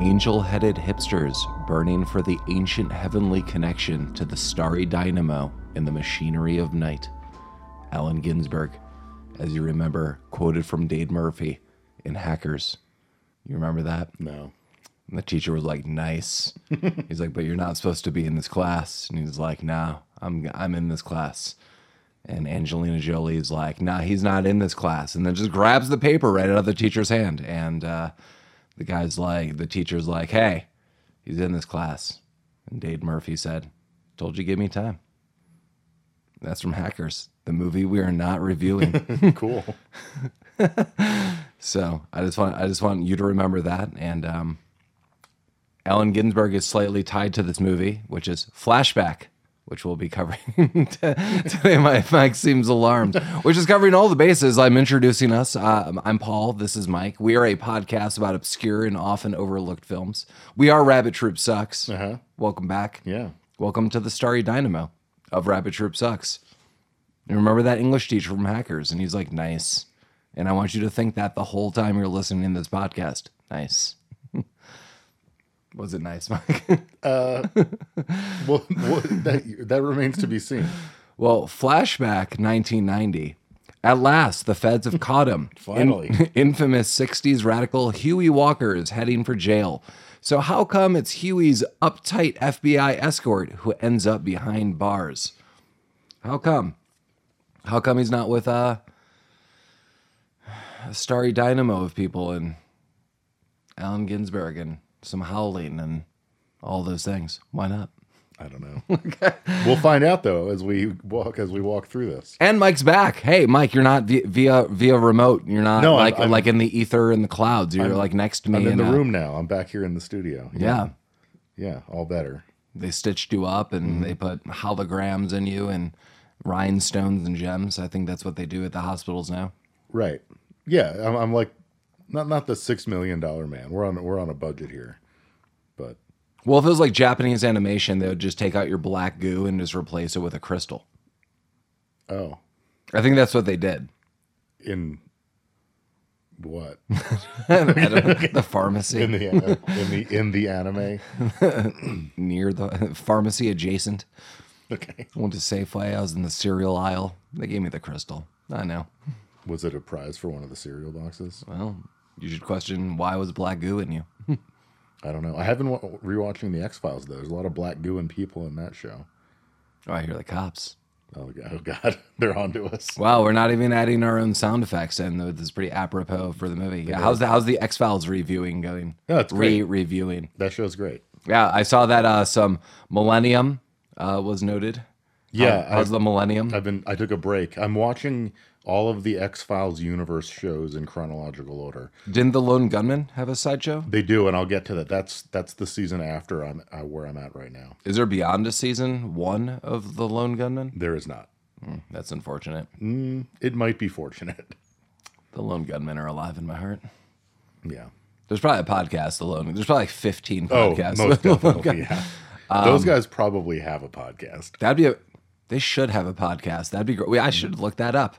angel-headed hipsters burning for the ancient heavenly connection to the starry dynamo and the machinery of night. Allen Ginsberg, as you remember, quoted from Dade Murphy in Hackers. You remember that? No. And the teacher was like, nice. He's like, but you're not supposed to be in this class. And he's like, nah, I'm in this class. And Angelina Jolie is like, nah, he's not in this class. And then just grabs the paper right out of the teacher's hand. And the guy's like, the teacher's like, hey, he's in this class. And Dade Murphy said, told you, give me time. That's from Hackers, the movie we are not reviewing. Cool. So I just want you to remember that. And Allen Ginsberg is slightly tied to this movie, which is Flashback, which we'll be covering today. Mike seems alarmed, which is covering all the bases. I'm introducing us. I'm Paul. This is Mike. We are a podcast about obscure and often overlooked films. We are Rabbit Troop Sucks. Uh-huh. Welcome back. Yeah. Welcome to the starry dynamo of Rabbit Troop Sucks. And remember that English teacher from Hackers? And he's like, nice. And I want you to think that the whole time you're listening to this podcast. Nice. Was it nice, Mike? Well, that remains to be seen. Well, Flashback 1990. At last, the feds have caught him. Finally. Infamous 60s radical Huey Walker is heading for jail. So how come it's Huey's uptight FBI escort who ends up behind bars? How come? How come he's not with a starry dynamo of people and Allen Ginsberg and some howling and all those things? Why not? I don't know. Okay. We'll find out though as we walk through this. And Mike's back. Hey, Mike, you're not via remote. You're not I'm in the ether in the clouds. You're like next to me. I'm in the room now. I'm back here in the studio. Yeah. Yeah, all better. They stitched you up and they put holograms in you and rhinestones and gems. I think that's what they do at the hospitals now. Right. Yeah, I'm like. Not the $6 million man. We're on a budget here, but well, if it was like Japanese animation, they would just take out your black goo and just replace it with a crystal. Oh, I think that's what they did. In what? The pharmacy in the anime near the pharmacy adjacent. Okay, I went to Safeway. I was in the cereal aisle. They gave me the crystal. I know. Was it a prize for one of the cereal boxes? Well, you should question why was black goo in you. I don't know. I have been rewatching The X-Files, though. There's a lot of black goo and people in that show. Oh, I hear the cops. Oh God. They're onto us. Wow, we're not even adding our own sound effects in. This is pretty apropos for the movie. Yeah, how's the X-Files reviewing going? No, it's great. Reviewing. That show's great. Yeah, I saw that some Millennium was noted. Yeah. How's the Millennium? I took a break. I'm watching all of the X-Files universe shows in chronological order. Didn't the Lone Gunman have a sideshow? They do, and I'll get to that. That's the season after where I'm at right now. Is there beyond a season one of the Lone Gunman? There is not. That's unfortunate. It might be fortunate. The Lone Gunmen are alive in my heart. Yeah. There's probably a podcast, The Lone. There's probably like 15 podcasts. Oh, most definitely, yeah. Those guys probably have a podcast. They should have a podcast. That'd be great. I should look that up.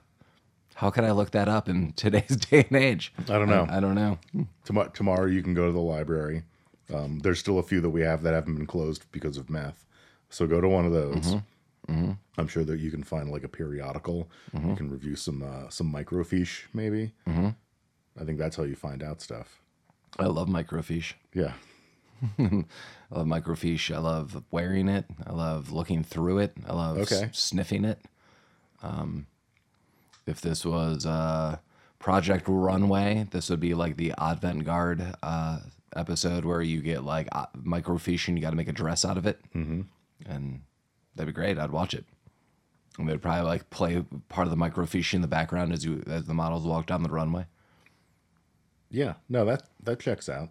How can I look that up in today's day and age? I don't know. I don't know. Tomorrow you can go to the library. There's still a few that we have that haven't been closed because of meth. So go to one of those. Mm-hmm. Mm-hmm. I'm sure that you can find like a periodical. Mm-hmm. You can review some microfiche maybe. Mm-hmm. I think that's how you find out stuff. I love microfiche. Yeah. I love microfiche. I love wearing it. I love looking through it. I love sniffing it. If this was Project Runway, this would be like the avant-garde episode where you get like microfiche and you got to make a dress out of it. Mm-hmm. And that'd be great. I'd watch it. And they'd probably like play part of the microfiche in the background as the models walk down the runway. Yeah, no, that checks out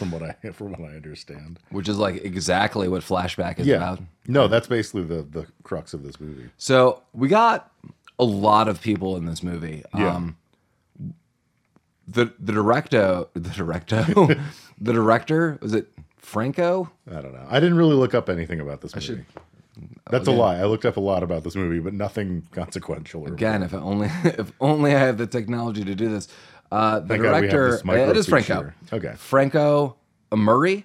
from what I understand. Which is like exactly what Flashback is about. No, that's basically the crux of this movie. So we got a lot of people in this movie. Yeah. The director, was it Franco? I don't know. I didn't really look up anything about this movie. That's a lie. I looked up a lot about this movie, but nothing consequential. Again, if only I had the technology to do this. The director, it is Franco. Okay. Franco Murray,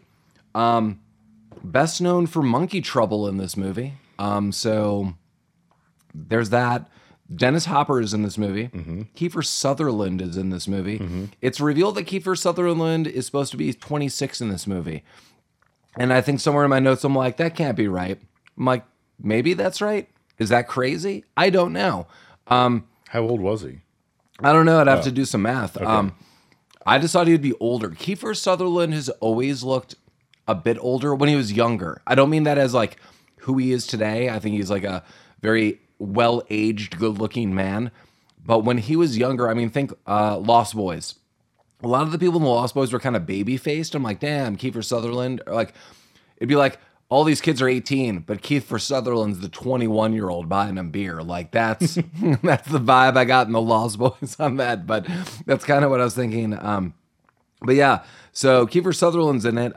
best known for Monkey Trouble in this movie. So there's that. Dennis Hopper is in this movie. Mm-hmm. Kiefer Sutherland is in this movie. Mm-hmm. It's revealed that Kiefer Sutherland is supposed to be 26 in this movie. And I think somewhere in my notes, I'm like, that can't be right. I'm like, maybe that's right. Is that crazy? I don't know. How old was he? I don't know. I'd have to do some math. Okay. I just thought he'd be older. Kiefer Sutherland has always looked a bit older when he was younger. I don't mean that as like who he is today. I think he's like a very well-aged, good-looking man. But when he was younger, I mean, think Lost Boys. A lot of the people in the Lost Boys were kind of baby-faced. I'm like, damn, Kiefer Sutherland. Or like, it'd be like, all these kids are 18, but Kiefer Sutherland's the 21-year-old buying them beer. Like, that's that's the vibe I got in the Lost Boys on that. But that's kind of what I was thinking. But yeah, so Kiefer Sutherland's in it.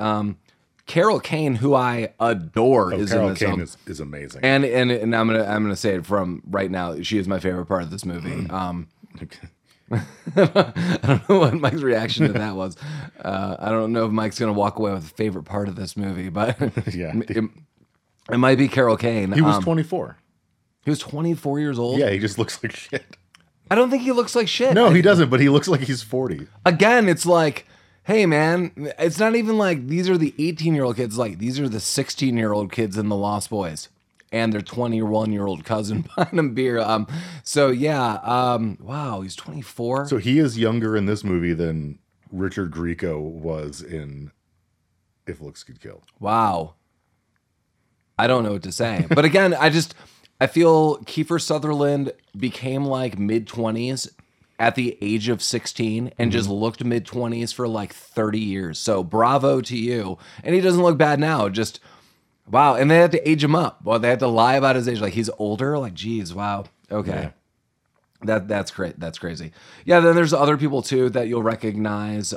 Carol Kane, who I adore, is in this film. Carol Kane is amazing. And I'm gonna say it from right now. She is my favorite part of this movie. Okay. I don't know what Mike's reaction to that was. I don't know if Mike's gonna walk away with a favorite part of this movie, but yeah, it might be Carol Kane. He was 24. He was 24 years old. Yeah, he just looks like shit. I don't think he looks like shit. No, he doesn't. But he looks like he's 40. Again, it's like, hey, man, it's not even like these are the 18-year-old kids. Like, these are the 16-year-old kids in The Lost Boys and their 21-year-old cousin buying them beer. So, yeah, wow, he's 24. So he is younger in this movie than Richard Grieco was in If Looks Could Kill. Wow. I don't know what to say. But, again, I feel Kiefer Sutherland became, like, mid-20s at the age of 16 and just looked mid-20s for like 30 years. So bravo to you. And he doesn't look bad now. Just, wow. And they had to age him up. Well, they had to lie about his age. Like, he's older. Like, geez, wow. Okay. Yeah. That's great. That's crazy. Yeah, then there's other people, too, that you'll recognize.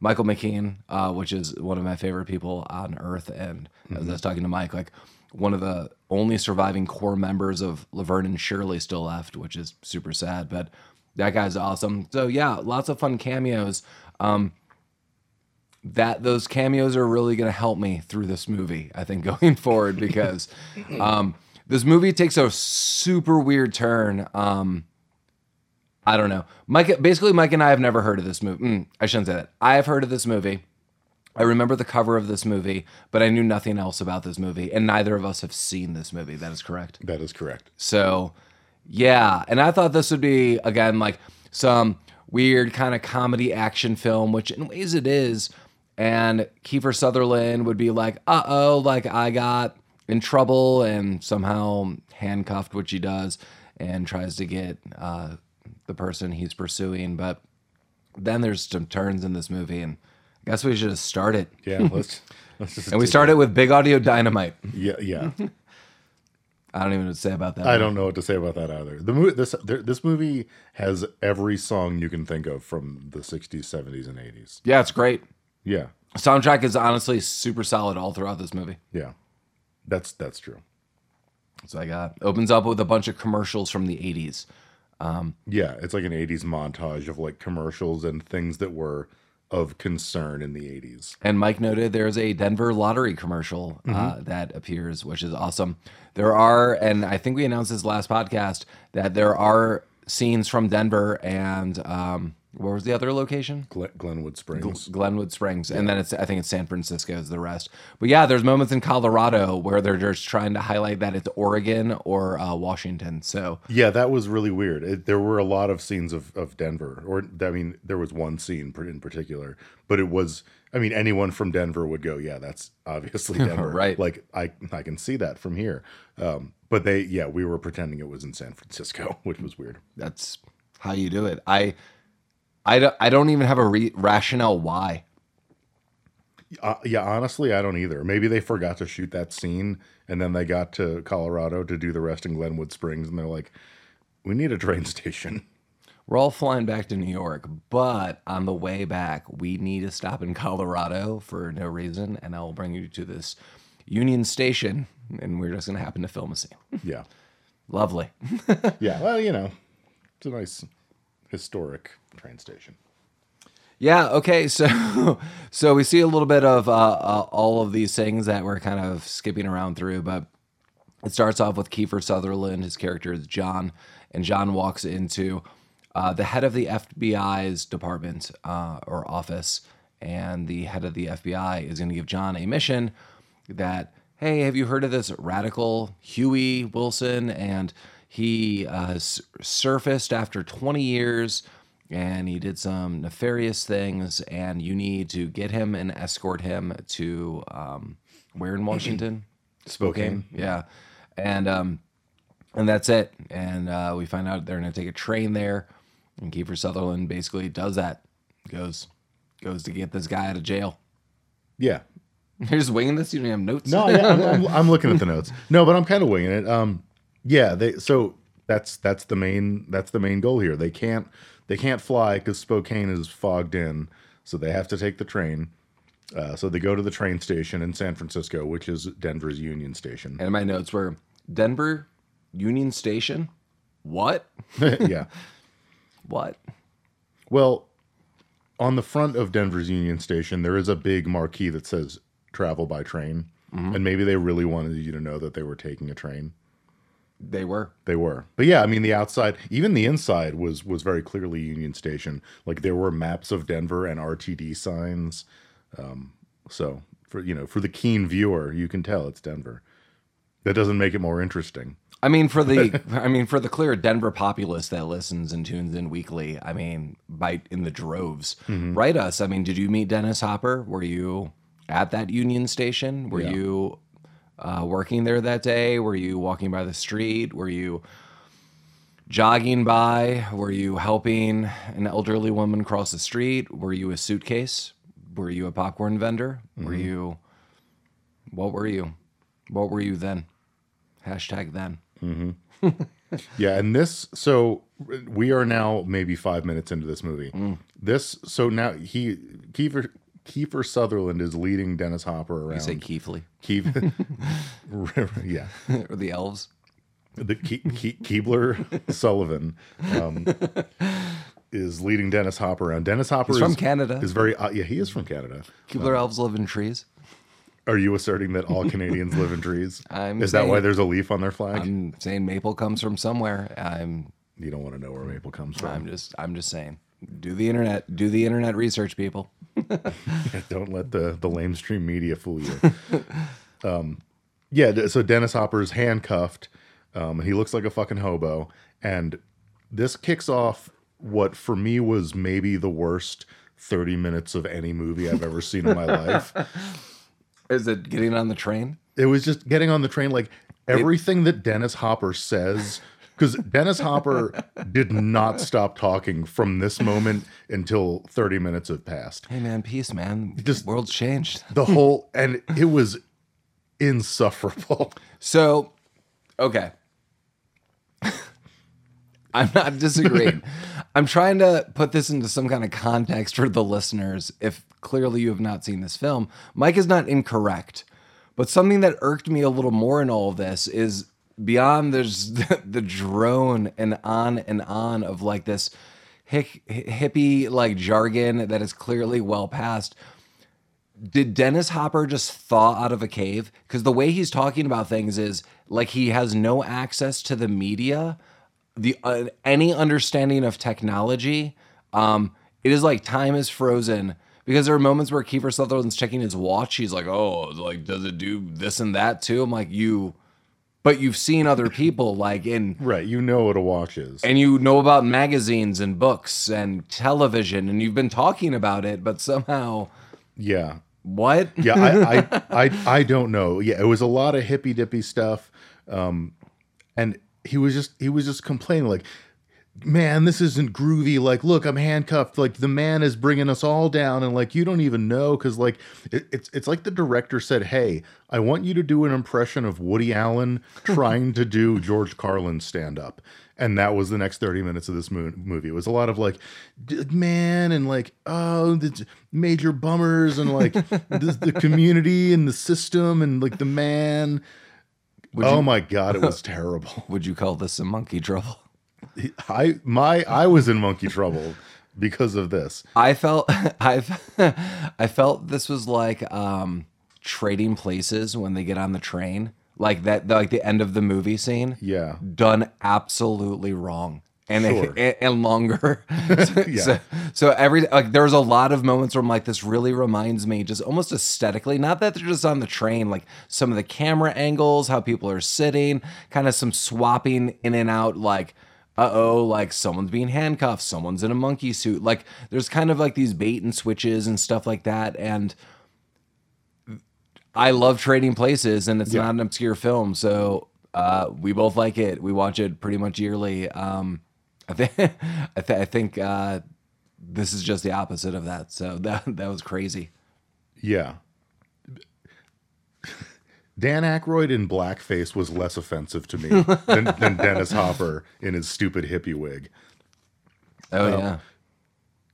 Michael McKean, which is one of my favorite people on Earth. And as I was talking to Mike, like, one of the only surviving core members of Laverne and Shirley still left, which is super sad. But that guy's awesome. So yeah, lots of fun cameos. Those cameos are really going to help me through this movie, I think, going forward, because this movie takes a super weird turn. I don't know. Mike and I have never heard of this movie. I shouldn't say that. I have heard of this movie. I remember the cover of this movie, but I knew nothing else about this movie, and neither of us have seen this movie. That is correct. That is correct. So, yeah, and I thought this would be, again, like some weird kind of comedy action film, which in ways it is, and Kiefer Sutherland would be like, uh-oh, like I got in trouble and somehow handcuffed, which he does, and tries to get the person he's pursuing. But then there's some turns in this movie, and I guess we should have started. Yeah, let's just. And we started with Big Audio Dynamite. Yeah. I don't even know what to say about that. I don't know what to say about that either. The movie, this movie has every song you can think of from the 60s, 70s, and 80s. Yeah, it's great. Yeah. Soundtrack is honestly super solid all throughout this movie. Yeah. That's true. That's what I got. Opens up with a bunch of commercials from the 80s. Yeah, it's like an 80s montage of like commercials and things that were of concern in the 80s. And Mike noted there's a Denver lottery commercial that appears, which is awesome. There are, and I think we announced this last podcast, that there are scenes from Denver and where was the other location? Glenwood Springs. Glenwood Springs. Yeah. And then I think it's San Francisco is the rest. But yeah, there's moments in Colorado where they're just trying to highlight that it's Oregon or Washington. So yeah, that was really weird. There were a lot of scenes of Denver. Or I mean, there was one scene in particular, but it was, I mean, anyone from Denver would go, yeah, that's obviously Denver. Right. Like, I can see that from here. But we were pretending it was in San Francisco, which was weird. That's how you do it. I don't even have a rationale why. Yeah, honestly, I don't either. Maybe they forgot to shoot that scene, and then they got to Colorado to do the rest in Glenwood Springs, and they're like, we need a train station. We're all flying back to New York, but on the way back, we need to stop in Colorado for no reason, and I'll bring you to this Union Station, and we're just going to happen to film a scene. Yeah. Lovely. Yeah, well, you know, it's a nice historic train station. Yeah, okay, so we see a little bit of all of these things that we're kind of skipping around through, but it starts off with Kiefer Sutherland. His character is John, and John walks into the head of the FBI's department or office, and the head of the FBI is going to give John a mission that, hey, have you heard of this radical Huey Wilson? And he surfaced after 20 years, and he did some nefarious things, and you need to get him and escort him to where in Washington? Spokane. Yeah. And that's it. And we find out they're going to take a train there, and Kiefer Sutherland basically does that. Goes to get this guy out of jail. Yeah. You're just winging this? You don't have notes? No, I'm looking at the notes. No, but I'm kind of winging it. Yeah, that's the main goal here. They can't fly because Spokane is fogged in, so they have to take the train. So they go to the train station in San Francisco, which is Denver's Union Station. And my notes were, Denver, Union Station? What? Yeah. What? Well, on the front of Denver's Union Station, there is a big marquee that says travel by train. Mm-hmm. And maybe they really wanted you to know that they were taking a train. They were. But yeah, I mean, the outside, even the inside was very clearly Union Station. Like, there were maps of Denver and RTD signs. So for the keen viewer, you can tell it's Denver. That doesn't make it more interesting. I mean, for the clear Denver populace that listens and tunes in weekly, I mean, in the droves, mm-hmm. Write us. I mean, did you meet Dennis Hopper? Were you at that Union Station? Were you working there that day? Were you walking by the street? Were you jogging by? Were you helping an elderly woman cross the street? Were you a suitcase? Were you a popcorn vendor? Mm-hmm. What were you then? Hashtag then. Mm-hmm. Yeah, and this, so we are now maybe 5 minutes into this movie. Mm. Kiefer Sutherland is leading Dennis Hopper around. You say Keefley. Yeah. Or the elves. The Keebler Sullivan is leading Dennis Hopper around. Dennis Hopper is from Canada. Is very he is from Canada. Keebler elves live in trees. Are you asserting that all Canadians live in trees? Is that why there's a leaf on their flag? I'm saying maple comes from somewhere. You don't want to know where maple comes from. I'm just saying. Do the internet research, people. Don't let the lamestream media fool you. So Dennis Hopper's handcuffed. He looks like a fucking hobo. And this kicks off what for me was maybe the worst 30 minutes of any movie I've ever seen in my life. Is it getting on the train? It was just getting on the train. Like, everything that Dennis Hopper says... Because Dennis Hopper did not stop talking from this moment until 30 minutes have passed. Hey, man, peace, man. The world's changed. And it was insufferable. So, okay. I'm not disagreeing. I'm trying to put this into some kind of context for the listeners, if clearly you have not seen this film. Mike is not incorrect. But something that irked me a little more in all of this is... Beyond there's the drone and on of like this hippie like jargon that is clearly well past. Did Dennis Hopper just thaw out of a cave? Because the way he's talking about things is like he has no access to the media, any understanding of technology. It is like time is frozen. Because there are moments where Kiefer Sutherland's checking his watch. He's like, oh, like, does it do this and that too? I'm like, But you've seen other people like in... Right, you know what a watch is. And you know about magazines and books and television, and you've been talking about it, but somehow... Yeah. What? Yeah, I don't know. Yeah, it was a lot of hippy-dippy stuff. And he was just complaining like, man, this isn't groovy. Like, look, I'm handcuffed. Like, the man is bringing us all down. And like, you don't even know. Cause like, it's like the director said, hey, I want you to do an impression of Woody Allen trying to do George Carlin stand up. And that was the next 30 minutes of this movie. It was a lot of like, man, and like, oh, the major bummers and like the community and the system and like the man. My God, it was terrible. Would you call this a monkey trouble? I was in monkey trouble because of this. I felt this was like Trading Places when they get on the train, like that, like the end of the movie scene. Yeah, done absolutely wrong. And, sure. and longer. Yeah. So every, like, there's a lot of moments where I'm like, this really reminds me, just almost aesthetically, not that they're just on the train, like some of the camera angles, how people are sitting, kind of some swapping in and out, like, like someone's being handcuffed, someone's in a monkey suit. Like there's kind of like these bait and switches and stuff like that. And I love Trading Places, and it's not an obscure film. So we both like it. We watch it pretty much yearly. I think this is just the opposite of that. So that was crazy. Yeah. Dan Aykroyd in blackface was less offensive to me than Dennis Hopper in his stupid hippie wig. Oh, yeah.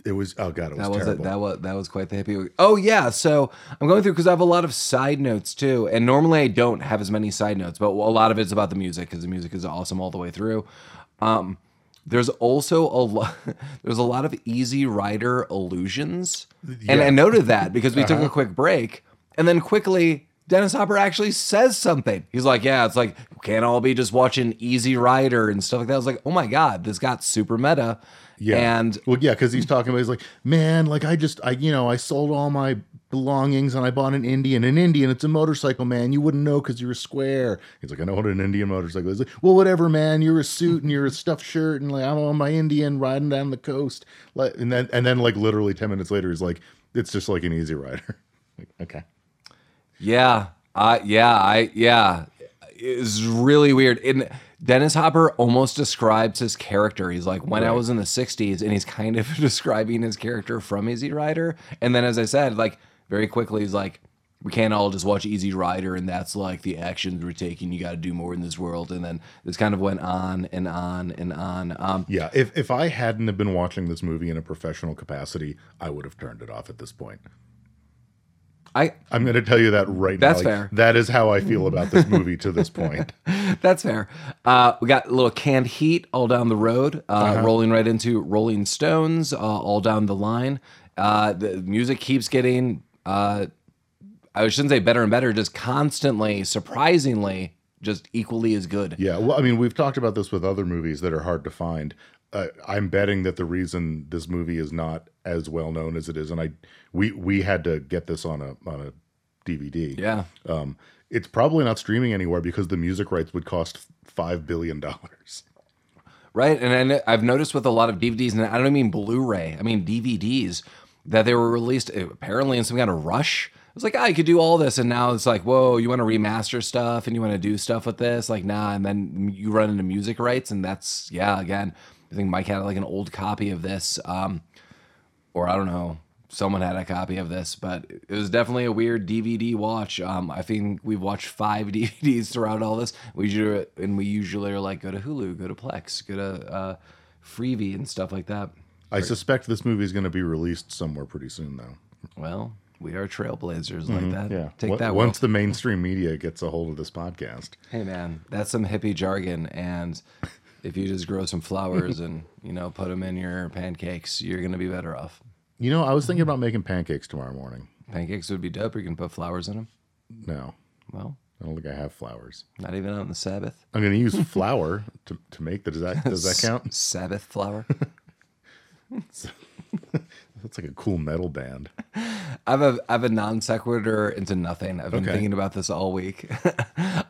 It was, oh God, it was terrible. That was quite the hippie wig. Oh, yeah. So I'm going through because I have a lot of side notes too. And normally I don't have as many side notes, but a lot of it's about the music because the music is awesome all the way through. There's also a lot of Easy Rider allusions. Yeah. And I noted that because we took a quick break and then quickly Dennis Hopper actually says something. He's like, yeah, it's like, can't all be just watching Easy Rider and stuff like that. I was like, oh my God, this got super meta. Yeah. And well, yeah, because he's talking about, he's like, man, like I sold all my belongings and I bought an Indian. An Indian, it's a motorcycle, man. You wouldn't know because you're square. He's like, I know what an Indian motorcycle is. Like, well, whatever, man. You're a suit and you're a stuffed shirt and like I'm on my Indian riding down the coast. Like, and then like literally 10 minutes later, he's like, it's just like an Easy Rider. Like, okay. Yeah. It's really weird. And Dennis Hopper almost describes his character. He's like, when I was in the 60s, and he's kind of describing his character from Easy Rider. And then, as I said, like very quickly, he's like, we can't all just watch Easy Rider, and that's like the actions we're taking. You got to do more in this world. And then this kind of went on and on and on. Yeah, if I hadn't have been watching this movie in a professional capacity, I would have turned it off at this point. I'm going to tell you that right now. That's fair. That is how I feel about this movie to this point. That's fair. We got a little canned heat all down the road, rolling right into Rolling Stones all down the line. The music keeps getting, I shouldn't say better and better, just constantly, surprisingly, just equally as good. Yeah, well, I mean, we've talked about this with other movies that are hard to find. I'm betting that the reason this movie is not as well known as it is, and we had to get this on a DVD. Yeah, it's probably not streaming anywhere because the music rights would cost $5 billion. Right, and I've noticed with a lot of DVDs, and I don't mean Blu-ray, I mean DVDs, that they were released apparently in some kind of rush. I was like, I could do all this, and now it's like, whoa, you want to remaster stuff and you want to do stuff with this, like nah, and then you run into music rights, and that's again. I think Mike had like an old copy of this, or I don't know, someone had a copy of this, but it was definitely a weird DVD watch. I think we've watched 5 DVDs throughout all this. We usually are like, go to Hulu, go to Plex, go to Freevee and stuff like that. I suspect this movie is going to be released somewhere pretty soon, though. Well, we are trailblazers like that. Yeah. Once the mainstream media gets a hold of this podcast. Hey, man, that's some hippie jargon, and... if you just grow some flowers and, put them in your pancakes, you're going to be better off. I was thinking about making pancakes tomorrow morning. Pancakes would be dope. You can put flowers in them. No. Well. I don't think I have flowers. Not even on the Sabbath? I'm going to use flour to make the... Does that count? Sabbath flour? That's like a cool metal band. I have a non sequitur into nothing. I've been thinking about this all week.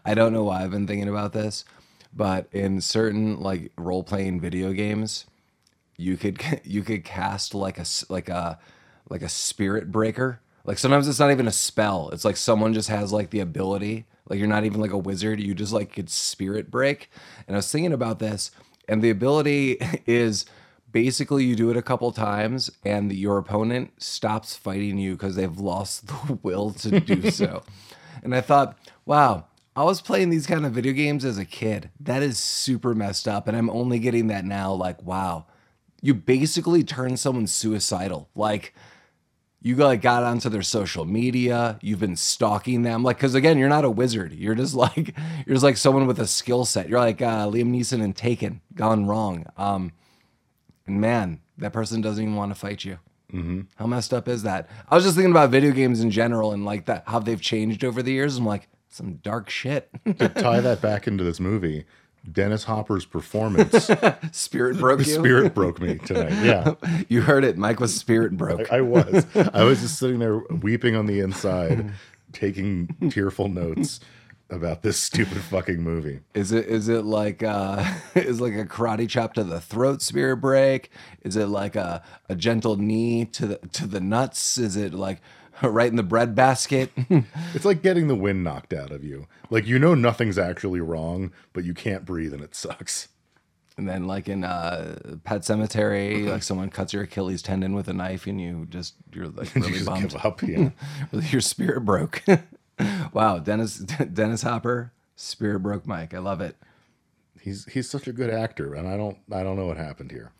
I don't know why I've been thinking about this. But in certain like role-playing video games, you could cast like a spirit breaker. Like sometimes it's not even a spell. It's like someone just has like the ability. Like you're not even like a wizard. You just like could spirit break. And I was thinking about this, and the ability is basically you do it a couple times, and your opponent stops fighting you because they've lost the will to do so. And I thought, wow. I was playing these kind of video games as a kid. That is super messed up, and I'm only getting that now. Like, wow, you basically turn someone suicidal. Like, you got onto their social media. You've been stalking them. Like, because again, you're not a wizard. You're just like someone with a skill set. You're like Liam Neeson in Taken, gone wrong. And man, that person doesn't even want to fight you. Mm-hmm. How messed up is that? I was just thinking about video games in general and like that, how they've changed over the years. I'm like, some dark shit. To tie that back into this movie, Dennis Hopper's performance. Spirit broke you? Spirit broke me tonight, yeah. You heard it. Mike was spirit broke. I was. I was just sitting there weeping on the inside, taking tearful notes about this stupid fucking movie. Is it like a karate chop to the throat spear break? Is it like a gentle knee to the nuts? Is it like right in the bread basket? It's like getting the wind knocked out of you. Like, you know nothing's actually wrong, but you can't breathe and it sucks. And then like in Pet Cemetery, like someone cuts your Achilles tendon with a knife and you're like really you bummed. Give up, yeah. Your spirit broke. Wow, Dennis Hopper, spirit broke Mike. I love it. He's such a good actor, and I don't know what happened here.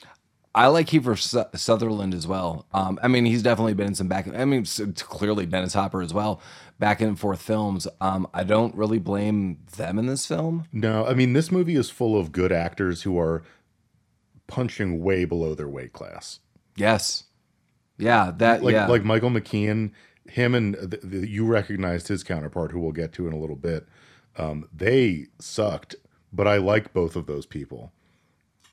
I like Kiefer Sutherland as well. I mean, he's definitely been in some back. I mean, clearly Dennis Hopper as well, back and forth films. I don't really blame them in this film. No, I mean, this movie is full of good actors who are punching way below their weight class. Yes, yeah, like Michael McKean. Him and you recognized his counterpart, who we'll get to in a little bit. They sucked, but I like both of those people.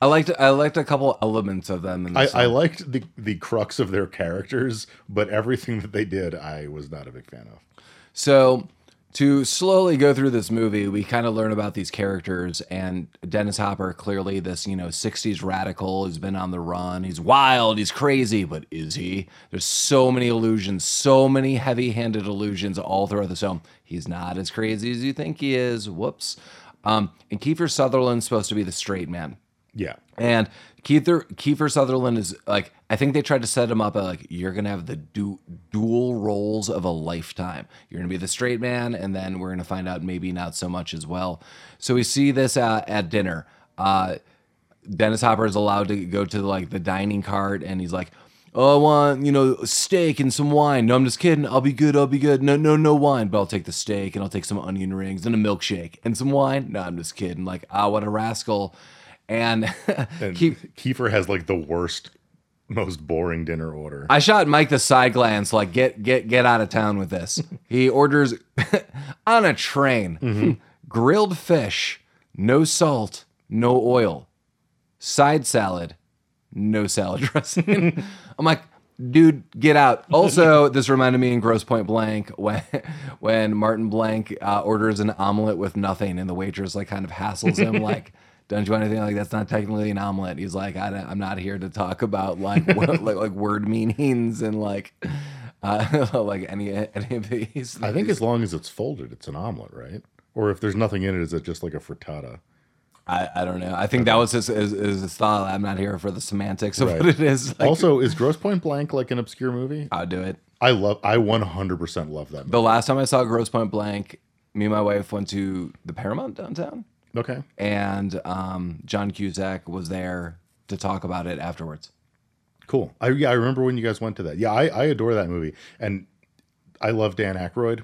I liked a couple elements of them. I liked the crux of their characters, but everything that they did, I was not a big fan of. So to slowly go through this movie, we kind of learn about these characters, and Dennis Hopper, clearly this, 60s radical who's been on the run. He's wild, he's crazy, but is he? There's so many illusions, so many heavy-handed illusions all throughout this film. He's not as crazy as you think he is. Whoops. And Kiefer Sutherland's supposed to be the straight man. Yeah. And Kiefer Sutherland is like, I think they tried to set him up at like, you're going to have the dual roles of a lifetime. You're going to be the straight man, and then we're going to find out maybe not so much as well. So we see this at dinner. Dennis Hopper is allowed to go to like the dining cart, and he's like, oh, I want, steak and some wine. No, I'm just kidding. I'll be good. No wine, but I'll take the steak, and I'll take some onion rings and a milkshake and some wine. No, I'm just kidding. Like, ah, what a rascal. And Kiefer has like the worst, most boring dinner order. I shot Mike the side glance, like get out of town with this. He orders on a train, grilled fish, no salt, no oil, side salad, no salad dressing. I'm like, dude, get out. Also, this reminded me in Grosse Pointe Blank when Martin Blank orders an omelet with nothing, and the waitress like kind of hassles him like, don't you want anything? Like, that's not technically an omelet. He's like, I'm not here to talk about like what, like word meanings and like any of these. I think as long as it's folded, it's an omelet, right? Or if there's nothing in it, is it just like a frittata? I don't know. I think that was his thought. I'm not here for the semantics of what it is. Like, also, is Grosse Pointe Blank like an obscure movie? I'll do it. I 100% love that movie. The last time I saw Grosse Pointe Blank, me and my wife went to the Paramount downtown. Okay. And John Cusack was there to talk about it afterwards. Cool. I remember when you guys went to that. Yeah, I adore that movie. And I love Dan Aykroyd.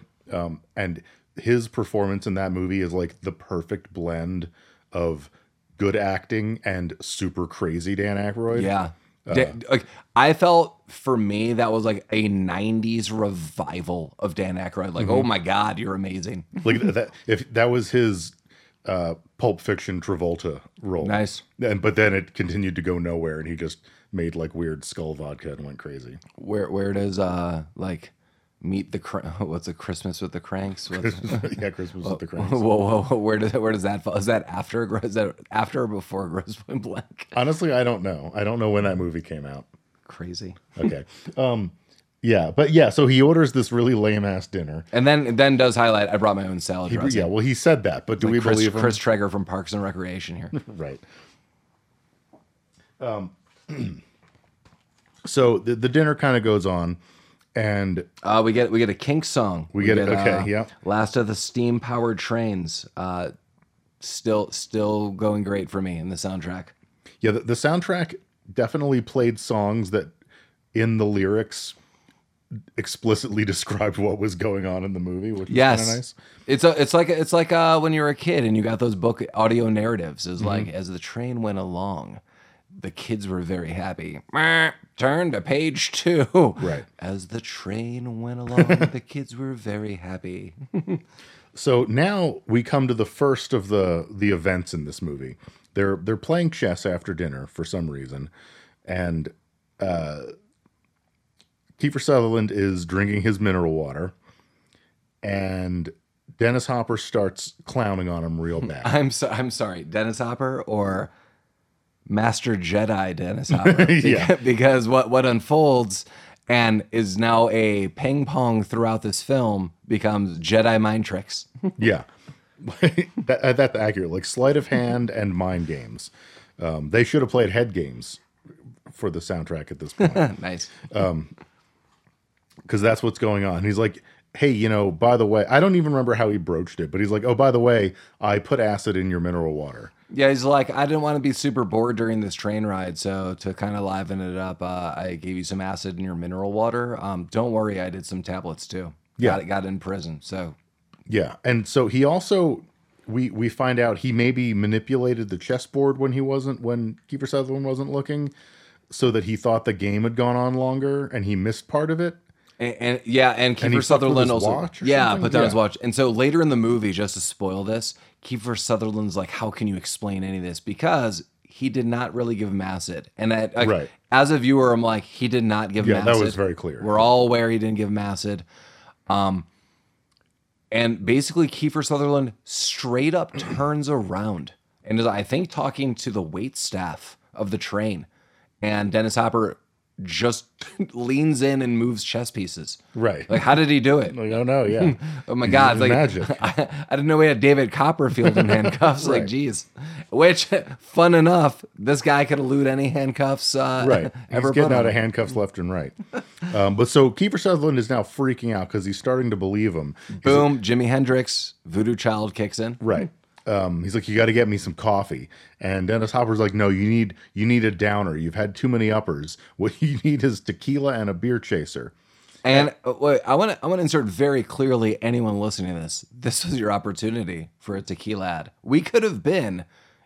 And his performance in that movie is like the perfect blend of good acting and super crazy Dan Aykroyd. Yeah. I felt, for me, that was like a 90s revival of Dan Aykroyd. Like, oh my God, you're amazing. Like that, if that was his... Pulp Fiction Travolta role. Nice. But then it continued to go nowhere, and he just made like weird skull vodka and went crazy. Where does like meet the what's a Christmas with the Cranks? Yeah, Christmas with the Cranks. Whoa. Where does that fall? Is that after? Is that after or before Grosse Pointe Blank? Honestly, I don't know. I don't know when that movie came out. Crazy. Okay. Yeah, but yeah, so he orders this really lame-ass dinner. And then does highlight, I brought my own salad dressing. Yeah, well, he said that, but do we believe him? Chris Traeger from Parks and Recreation here. Right. So the dinner kind of goes on, and... we get a Kinks song. We get Last of the Steam-Powered Trains. Still going great for me in the soundtrack. Yeah, the soundtrack definitely played songs that, in the lyrics... explicitly described what was going on in the movie, which is kind of nice. It's like when you were a kid and you got those book audio narratives. It was like, as the train went along, the kids were very happy. Turn to page 2. Right. As the train went along, the kids were very happy. So now we come to the first of the events in this movie. They're playing chess after dinner for some reason, and Kiefer Sutherland is drinking his mineral water, and Dennis Hopper starts clowning on him real bad. I'm sorry, Dennis Hopper or Master Jedi Dennis Hopper? Yeah. Because what unfolds and is now a ping pong throughout this film becomes Jedi mind tricks. Yeah. That's accurate. Like sleight of hand and mind games. They should have played head games for the soundtrack at this point. Nice. Because that's what's going on. He's like, hey, you know, by the way, I don't even remember how he broached it, but he's like, oh, by the way, I put acid in your mineral water. Yeah, he's like, I didn't want to be super bored during this train ride, so to kind of liven it up, I gave you some acid in your mineral water. Don't worry, I did some tablets too. Yeah. Got in prison, so. Yeah, and so he also, we find out he maybe manipulated the chessboard when Kiefer Sutherland wasn't looking, so that he thought the game had gone on longer, and he missed part of it. And yeah, and Kiefer Sutherland also, yeah, put down his watch. And so later in the movie, just to spoil this, Kiefer Sutherland's like, how can you explain any of this? Because he did not really give him acid. And right. As a viewer, I'm like, he did not give him acid. Yeah, that was very clear. We're all aware he didn't give him acid. And basically, Kiefer Sutherland straight up turns around and is, I think, talking to the wait staff of the train. And Dennis Hopper just leans in and moves chess pieces. Right. Like, how did he do it? Like, oh, no, yeah. Oh, my God. Like, magic. I didn't know we had David Copperfield in handcuffs. Right. Like, geez. Which, fun enough, this guy could elude any handcuffs right. ever. He's getting out of handcuffs left and right. But so Kiefer Sutherland is now freaking out because he's starting to believe him. Boom. Like, Jimi Hendrix, Voodoo Child kicks in. Right. He's like, you got to get me some coffee. And Dennis Hopper's like, no, you need a downer. You've had too many uppers. What you need is tequila and a beer chaser. And wait, I want to insert very clearly, anyone listening to this, this was your opportunity for a tequila ad. We could have been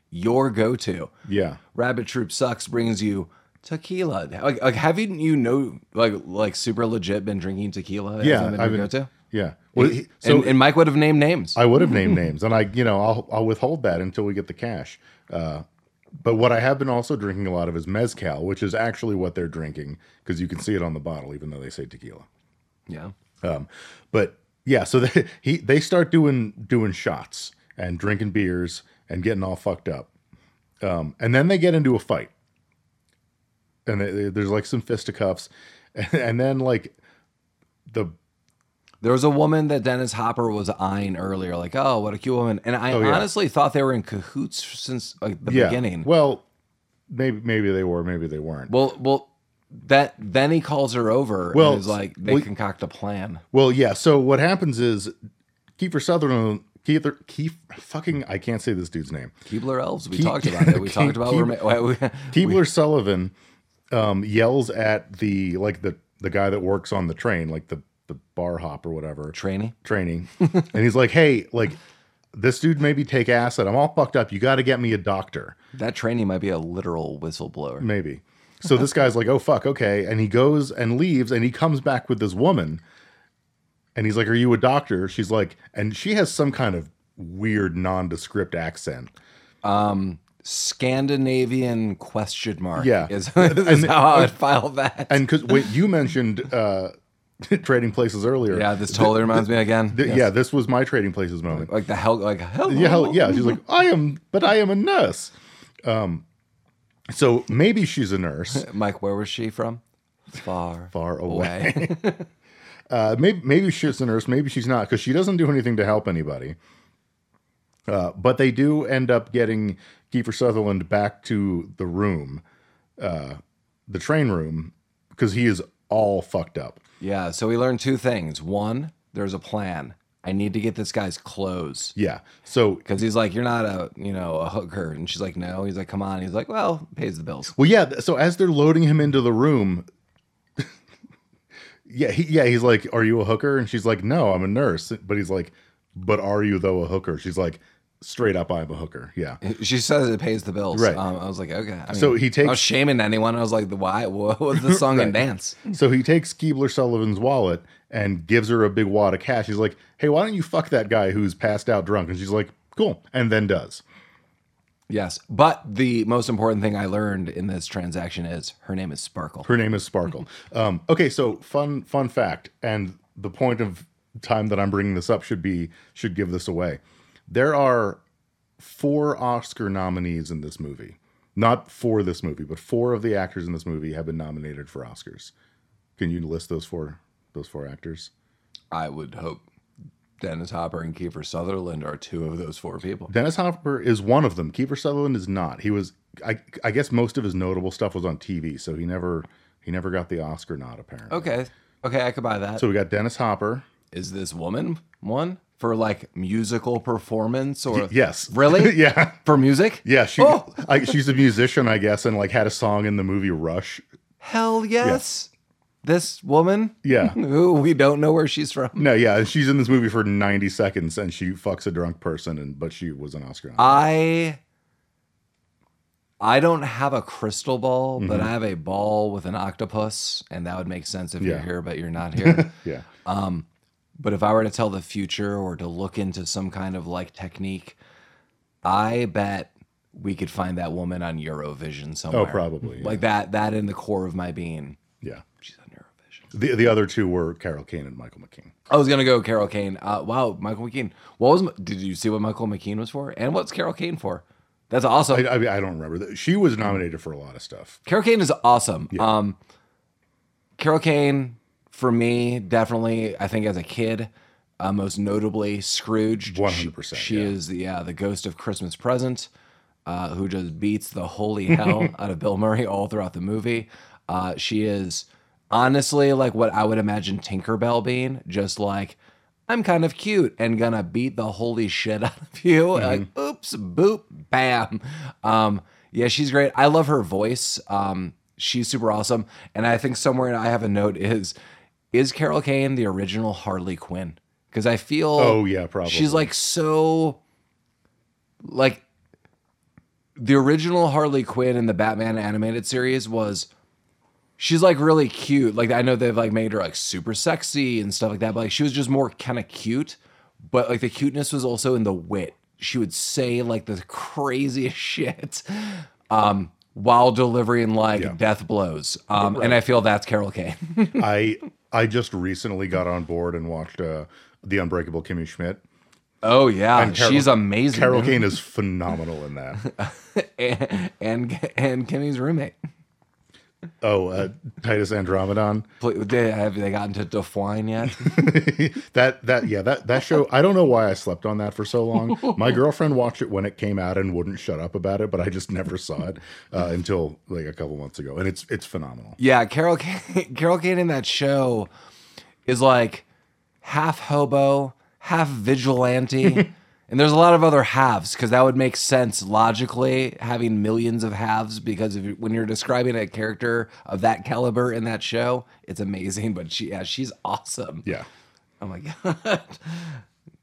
your go-to. Yeah. Rabbit Troop Sucks brings you tequila. Like haven't you like super legit been drinking tequila? Yeah. I've been go-to? Yeah. Well, and Mike would have named names. I would have named names. And I'll withhold that until we get the cash. But what I have been also drinking a lot of is mezcal, which is actually what they're drinking because you can see it on the bottle, even though they say tequila. Yeah. But yeah, so they start doing shots and drinking beers and getting all fucked up. And then they get into a fight. And there's like some fisticuffs. And then like there was a woman that Dennis Hopper was eyeing earlier, like, oh, what a cute woman. And I honestly thought they were in cahoots since like the beginning. Well, maybe they were, maybe they weren't. Well, then he calls her over and is like, they concoct a plan. Well, yeah, so what happens is Kiefer Sutherland, I can't say this dude's name. Keebler Elves, we talked about that. We talked about... Keebler Sullivan yells at the guy that works on the train, like the bar hop or whatever. Trainee. And he's like, hey, like this dude maybe take acid. I'm all fucked up. You got to get me a doctor. That trainee might be a literal whistleblower. Maybe. So this guy's like, oh fuck. Okay. And he goes and leaves and he comes back with this woman and he's like, are you a doctor? She's like, and she has some kind of weird nondescript accent. Scandinavian ? Yeah. Is how I would file that. And because you mentioned, Trading Places earlier. Yeah, this totally reminds me again. Yes. Yeah, this was my Trading Places moment. Like the hell, like hello. Yeah, yeah. She's like, I am a nurse. So maybe she's a nurse. Mike, where was she from? Far away. Maybe she's a nurse. Maybe she's not because she doesn't do anything to help anybody. But they do end up getting Kiefer Sutherland back to the room, the train room, because he is all fucked up. Yeah, so we learned two things. One, there's a plan. I need to get this guy's clothes. Yeah, so... Because he's like, you're not a hooker. And she's like, no. He's like, come on. He's like, well, pays the bills. Well, yeah, so as they're loading him into the room... he's like, are you a hooker? And she's like, no, I'm a nurse. But he's like, but are you, though, a hooker? She's like, Straight up, I'm a hooker. Yeah. She says it pays the bills. Right. I was like, okay. I mean, so he takes... I was shaming anyone. I was like, why? What was the song right. and dance? So he takes Keebler Sullivan's wallet and gives her a big wad of cash. He's like, hey, why don't you fuck that guy who's passed out drunk? And she's like, cool. And then does. Yes. But the most important thing I learned in this transaction is her name is Sparkle. Her name is Sparkle. Okay. So fun fact. And the point of time that I'm bringing this up should give this away. There are 4 Oscar nominees in this movie. Not for this movie, but 4 of the actors in this movie have been nominated for Oscars. Can you list those four actors? I would hope Dennis Hopper and Kiefer Sutherland are 2 of those 4 people. Dennis Hopper is one of them. Kiefer Sutherland is not. He was, I guess, most of his notable stuff was on TV, so he never got the Oscar nod apparently. Okay, I could buy that. So we got Dennis Hopper. Is this woman one? For like musical performance or yes, really, yeah, for music, yeah. She's a musician, I guess, and like had a song in the movie Rush. Hell yes, this woman, yeah, who we don't know where she's from. No, yeah, she's in this movie for 90 seconds and she fucks a drunk person, but she was an Oscar. I don't have a crystal ball, but I have a ball with an octopus, and that would make sense if you're here, but you're not here. Yeah. But if I were to tell the future or to look into some kind of like technique, I bet we could find that woman on Eurovision somewhere. Oh, probably. Yeah. Like that in the core of my being. Yeah. She's on Eurovision. The other 2 were Carol Kane and Michael McKean. I was going to go Carol Kane. Wow, Michael McKean. Did you see what Michael McKean was for? And what's Carol Kane for? That's awesome. I don't remember. She was nominated for a lot of stuff. Carol Kane is awesome. Yeah. Carol Kane... For me, definitely, I think as a kid, most notably Scrooge. 100%. She is the ghost of Christmas Present, who just beats the holy hell out of Bill Murray all throughout the movie. She is honestly like what I would imagine Tinkerbell being, just like, I'm kind of cute and gonna beat the holy shit out of you. Mm-hmm. Like, oops, boop, bam. Yeah, she's great. I love her voice. She's super awesome. And I think somewhere I have a note is Carol Kane the original Harley Quinn? Because I feel... Oh, yeah, probably. She's like so... Like, the original Harley Quinn in the Batman animated series was... She's like really cute. Like, I know they've like made her like super sexy and stuff like that. But like, she was just more kind of cute. But like the cuteness was also in the wit. She would say like the craziest shit while delivering like death blows. Right. And I feel that's Carol Kane. I just recently got on board and watched The Unbreakable Kimmy Schmidt. Oh, yeah. She's amazing. Carol Kane is phenomenal in that. and Kimmy's roommate. Oh, Titus Andromedon. Have they gotten to Define yet? that show, I don't know why I slept on that for so long. My girlfriend watched it when it came out and wouldn't shut up about it, but I just never saw it until like a couple months ago, and it's phenomenal. Yeah, Carol Kane in that show is like half hobo, half vigilante. And there's a lot of other halves, because that would make sense logically, having millions of halves, because when you're describing a character of that caliber in that show, it's amazing. But she's awesome. Yeah. Oh my God.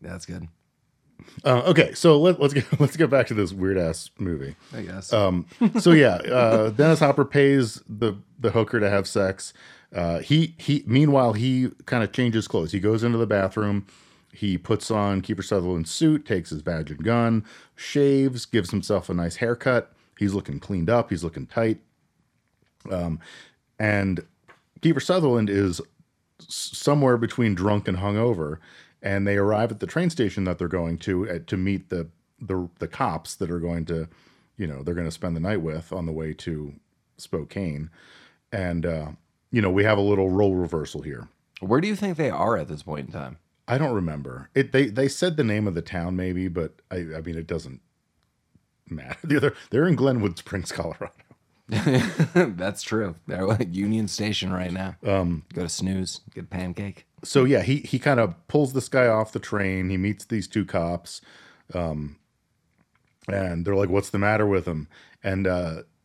That's good. Okay, so let's get back to this weird ass movie, I guess. Dennis Hopper pays the hooker to have sex. Meanwhile he kind of changes clothes. He goes into the bathroom. He puts on Kiefer Sutherland's suit, takes his badge and gun, shaves, gives himself a nice haircut. He's looking cleaned up. He's looking tight. And Kiefer Sutherland is somewhere between drunk and hungover. And they arrive at the train station that they're going to meet the cops that are going to, they're going to spend the night with on the way to Spokane. And, we have a little role reversal here. Where do you think they are at this point in time? I don't remember. They said the name of the town maybe, but I mean it doesn't matter. They're in Glenwood Springs, Colorado. That's true. They're like Union Station right now. Go to Snooze, get a pancake. So yeah, he kind of pulls this guy off the train. He meets these 2 cops, and they're like, "What's the matter with him?" And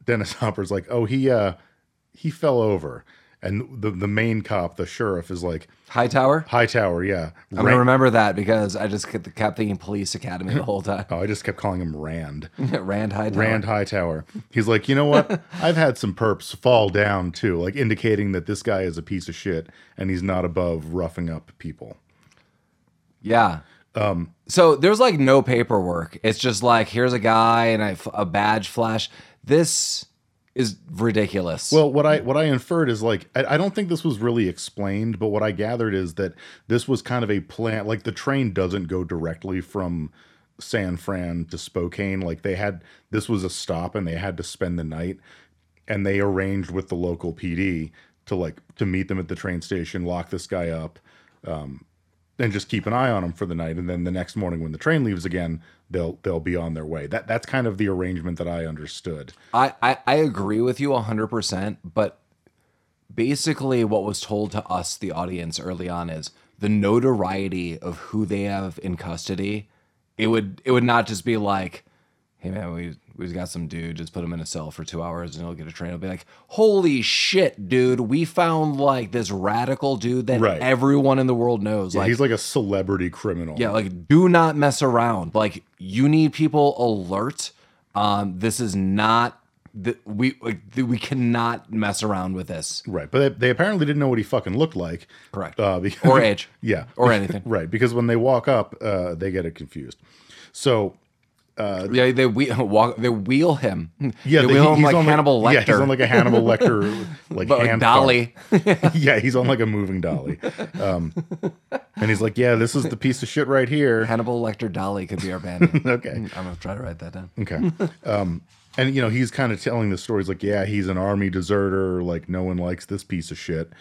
Dennis Hopper's like, "Oh, he fell over." And the main cop, the sheriff, is like... Hightower? Hightower, yeah. I'm going to remember that because I just kept thinking Police Academy the whole time. Oh, I just kept calling him Rand. Rand Hightower. Rand Hightower. He's like, you know what? I've had some perps fall down, too, like indicating that this guy is a piece of shit and he's not above roughing up people. Yeah. So there's like no paperwork. It's just like, here's a guy and a badge flash. This... is ridiculous. Well, what I inferred is like, I don't think this was really explained, but what I gathered is that this was kind of a plan. Like the train doesn't go directly from San Fran to Spokane. Like this was a stop and they had to spend the night, and they arranged with the local PD to meet them at the train station, lock this guy up, and just keep an eye on him for the night. And then the next morning when the train leaves again, they'll be on their way. That's kind of the arrangement that I understood. I agree with you 100%, but basically what was told to us, the audience, early on is the notoriety of who they have in custody. It would not just be like, hey man, we've got some dude, just put him in a cell for 2 hours and he'll get a train. It'll be like, holy shit, dude, we found like this radical dude that everyone in the world knows. Yeah, like, he's like a celebrity criminal. Yeah, like do not mess around. Like you need people alert. This is not... We cannot mess around with this. Right, but they apparently didn't know what he fucking looked like. Correct. Because, or age. Yeah. Or anything. Right, because when they walk up, they get it confused. So... they wheel him. Yeah, they wheel him like Hannibal Lecter. Yeah, he's on like a Hannibal Lecter, like hand dolly. Yeah, he's on like a moving dolly. And he's like, yeah, this is the piece of shit right here. Hannibal Lecter dolly could be our band name. Okay, I'm gonna try to write that down. Okay, and you know he's kind of telling the story. He's like, yeah, he's an army deserter. Like no one likes this piece of shit.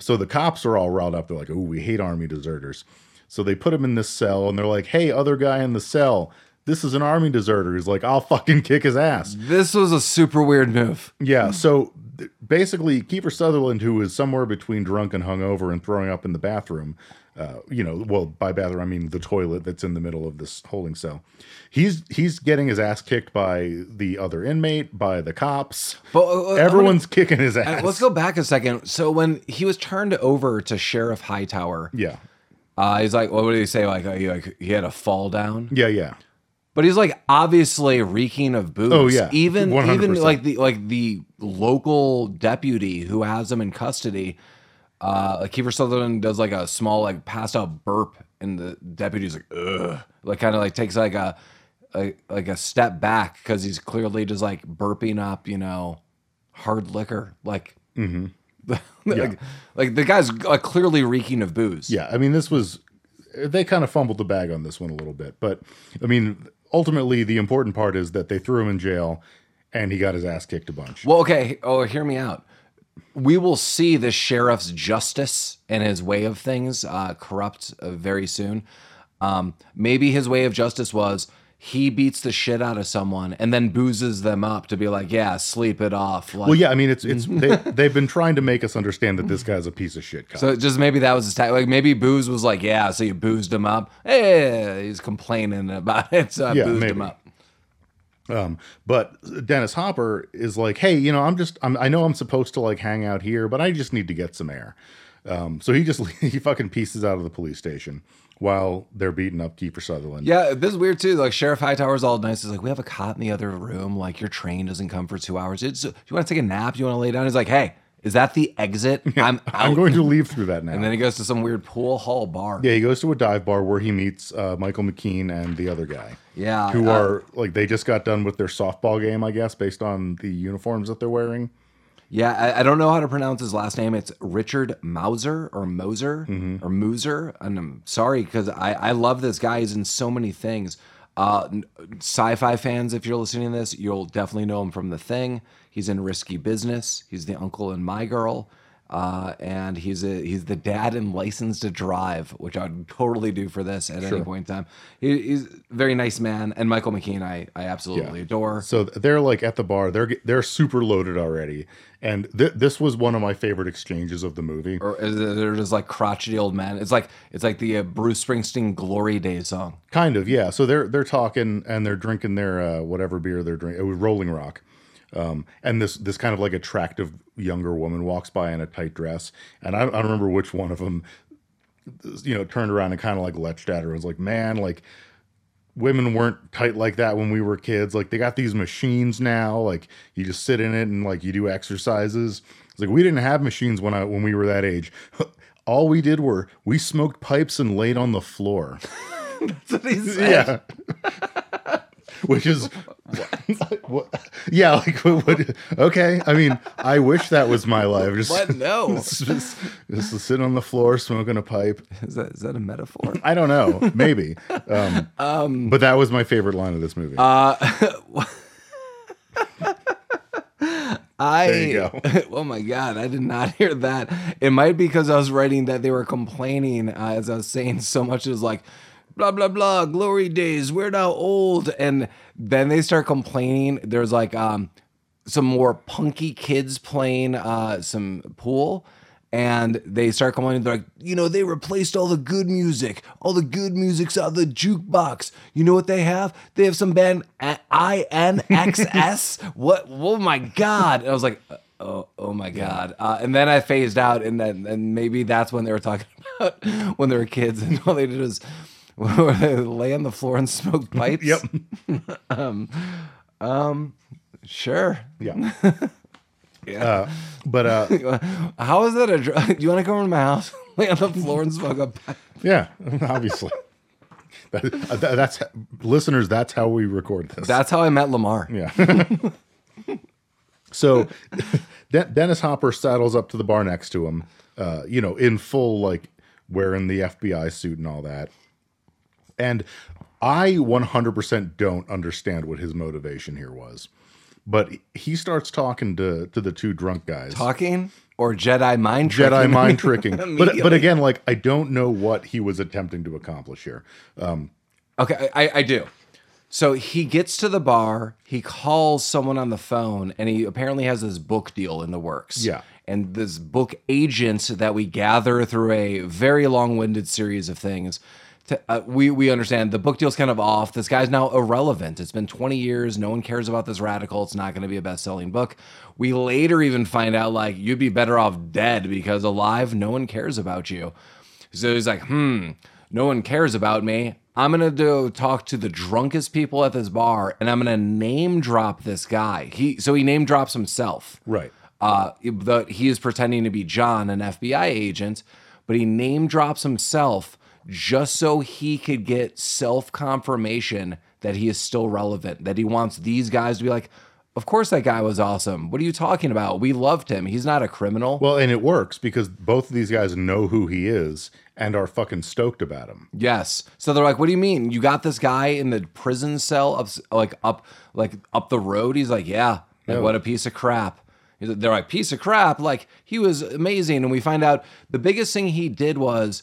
So the cops are all riled up. They're like, oh, we hate army deserters. So they put him in this cell, and they're like, hey, other guy in the cell, this is an army deserter. He's like, I'll fucking kick his ass. This was a super weird move. Yeah, so basically Kiefer Sutherland, who is somewhere between drunk and hungover and throwing up in the bathroom, well, by bathroom I mean the toilet that's in the middle of this holding cell, he's getting his ass kicked by the other inmate, by the cops. But everyone's kicking his ass. Let's go back a second. So when he was turned over to Sheriff Hightower, yeah, he's like, well, what did he say? Like he had a fall down. Yeah. But he's like obviously reeking of booze. Oh yeah, even like the local deputy who has him in custody. Kiefer Sutherland does like a small like passed out burp, and the deputy's like ugh, like kind of like takes like a step back because he's clearly just like burping up, you know, hard liquor. Like mm-hmm. like the guy's like clearly reeking of booze. Yeah, I mean they kind of fumbled the bag on this one a little bit, but I mean. Ultimately, the important part is that they threw him in jail and he got his ass kicked a bunch. Well, okay. Oh, hear me out. We will see the sheriff's justice and his way of things corrupt very soon. Maybe his way of justice was he beats the shit out of someone and then boozes them up to be like, yeah, sleep it off. Like, well, yeah, I mean, it's they've been trying to make us understand that this guy's a piece of shit. So just maybe that was his tactic. Like maybe booze was like, yeah, so you boozed him up. Hey, he's complaining about it, so I boozed him up. But Dennis Hopper is like, hey, you know, I know I'm supposed to like hang out here, but I just need to get some air. So he fucking pieces out of the police station while they're beating up Kiefer Sutherland. Yeah, this is weird too. Like Sheriff Hightower's all nice. He's like, we have a cop in the other room. Like your train doesn't come for 2 hours. Do you want to take a nap? Do you want to lay down? He's like, hey, is that the exit? Yeah, I'm out. I'm going to leave through that now. And then he goes to some weird pool hall bar. Yeah, he goes to a dive bar where he meets Michael McKean and the other guy. Yeah. Who are like, they just got done with their softball game, I guess, based on the uniforms that they're wearing. Yeah, I don't know how to pronounce his last name. It's Richard Mauser or Moser mm-hmm. or Mooser. And I'm sorry because I love this guy. He's in so many things. Sci-fi fans, if you're listening to this, you'll definitely know him from The Thing. He's in Risky Business. He's the uncle in My Girl. And he's the dad in License to Drive, which I would totally do for this at any point in time. He's a very nice man. And Michael McKean, I absolutely adore. So they're like at the bar, they're super loaded already. And this was one of my favorite exchanges of the movie. Or they're just like crotchety old man. It's like the Bruce Springsteen Glory Days song. Kind of, yeah. So they're talking and they're drinking their whatever beer they're drinking. It was Rolling Rock. And this kind of like attractive younger woman walks by in a tight dress, and I don't remember which one of them, you know, turned around and kind of like leched at her. It was like, man, like, women weren't tight like that when we were kids. Like, they got these machines now. Like, you just sit in it and like you do exercises. It's like, we didn't have machines when we were that age. All we did were we smoked pipes and laid on the floor. That's what he said. Yeah. Which is, what? Yeah, like, what, okay. I mean, I wish that was my life. Just, what? No. Just sitting on the floor smoking a pipe. Is that a metaphor? I don't know. Maybe. But that was my favorite line of this movie. There you go. Oh my God, I did not hear that. It might be because I was writing that they were complaining as I was saying so much as like, blah, blah, blah, glory days, we're now old. And then they start complaining. There's like some more punky kids playing some pool. And they start complaining. They're like, you know, they replaced all the good music. All the good music's out of the jukebox. You know what they have? They have some band, INXS. What? Oh, my God. And I was like, oh my God. And then I phased out. And then maybe that's when they were talking about when they were kids. And all they did was lay on the floor and smoke pipes. Yep. Sure. Yeah. Yeah. But how is that a drug? You want to come over to my house, lay on the floor and smoke a pipe? Yeah, obviously. That's listeners. That's how we record this. That's how I met Lamar. Yeah. So Dennis Hopper saddles up to the bar next to him, you know, in full, like, wearing the FBI suit and all that. And I 100% don't understand what his motivation here was. But he starts talking to the two drunk guys. Talking or Jedi mind tricking? Jedi mind tricking. but again, like, I don't know what he was attempting to accomplish here. Okay, I do. So he gets to the bar, he calls someone on the phone, and he apparently has this book deal in the works. Yeah. And this book agent that we gather through a very long-winded series of things. We understand the book deal's kind of off. This guy's now irrelevant. It's been 20 years. No one cares about this radical. It's not going to be a best-selling book. We later even find out, like, you'd be better off dead because alive, no one cares about you. So he's like, no one cares about me. I'm going to go talk to the drunkest people at this bar, and I'm going to name drop this guy. So he name drops himself. Right. He is pretending to be John, an FBI agent, but he name drops himself just so he could get self-confirmation that he is still relevant, that he wants these guys to be like, of course that guy was awesome. What are you talking about? We loved him. He's not a criminal. Well, and it works because both of these guys know who he is and are fucking stoked about him. Yes. So they're like, what do you mean? You got this guy in the prison cell up the road? He's like, yeah, like, no. What a piece of crap. They're like, piece of crap? Like, he was amazing. And we find out the biggest thing he did was,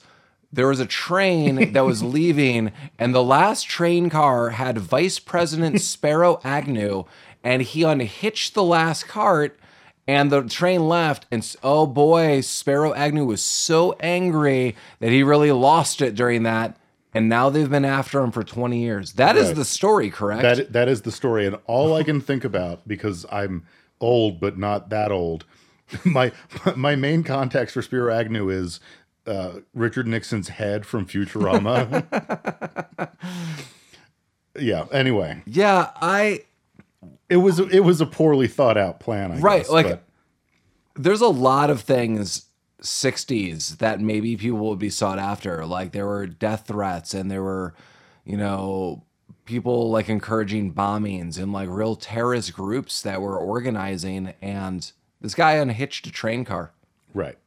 there was a train that was leaving, and the last train car had Vice President Spiro Agnew, and he unhitched the last cart, and the train left. And oh boy, Spiro Agnew was so angry that he really lost it during that. And now they've been after him for 20 years. That is the story, correct? That is the story. And all I can think about, because I'm old but not that old, my main context for Spiro Agnew is Richard Nixon's head from Futurama. Yeah. Anyway. Yeah. It was a poorly thought out plan. I guess, like, but there's a lot of things 60s that maybe people would be sought after. Like, there were death threats, and there were, you know, people like encouraging bombings and like real terrorist groups that were organizing. And this guy unhitched a train car. Right.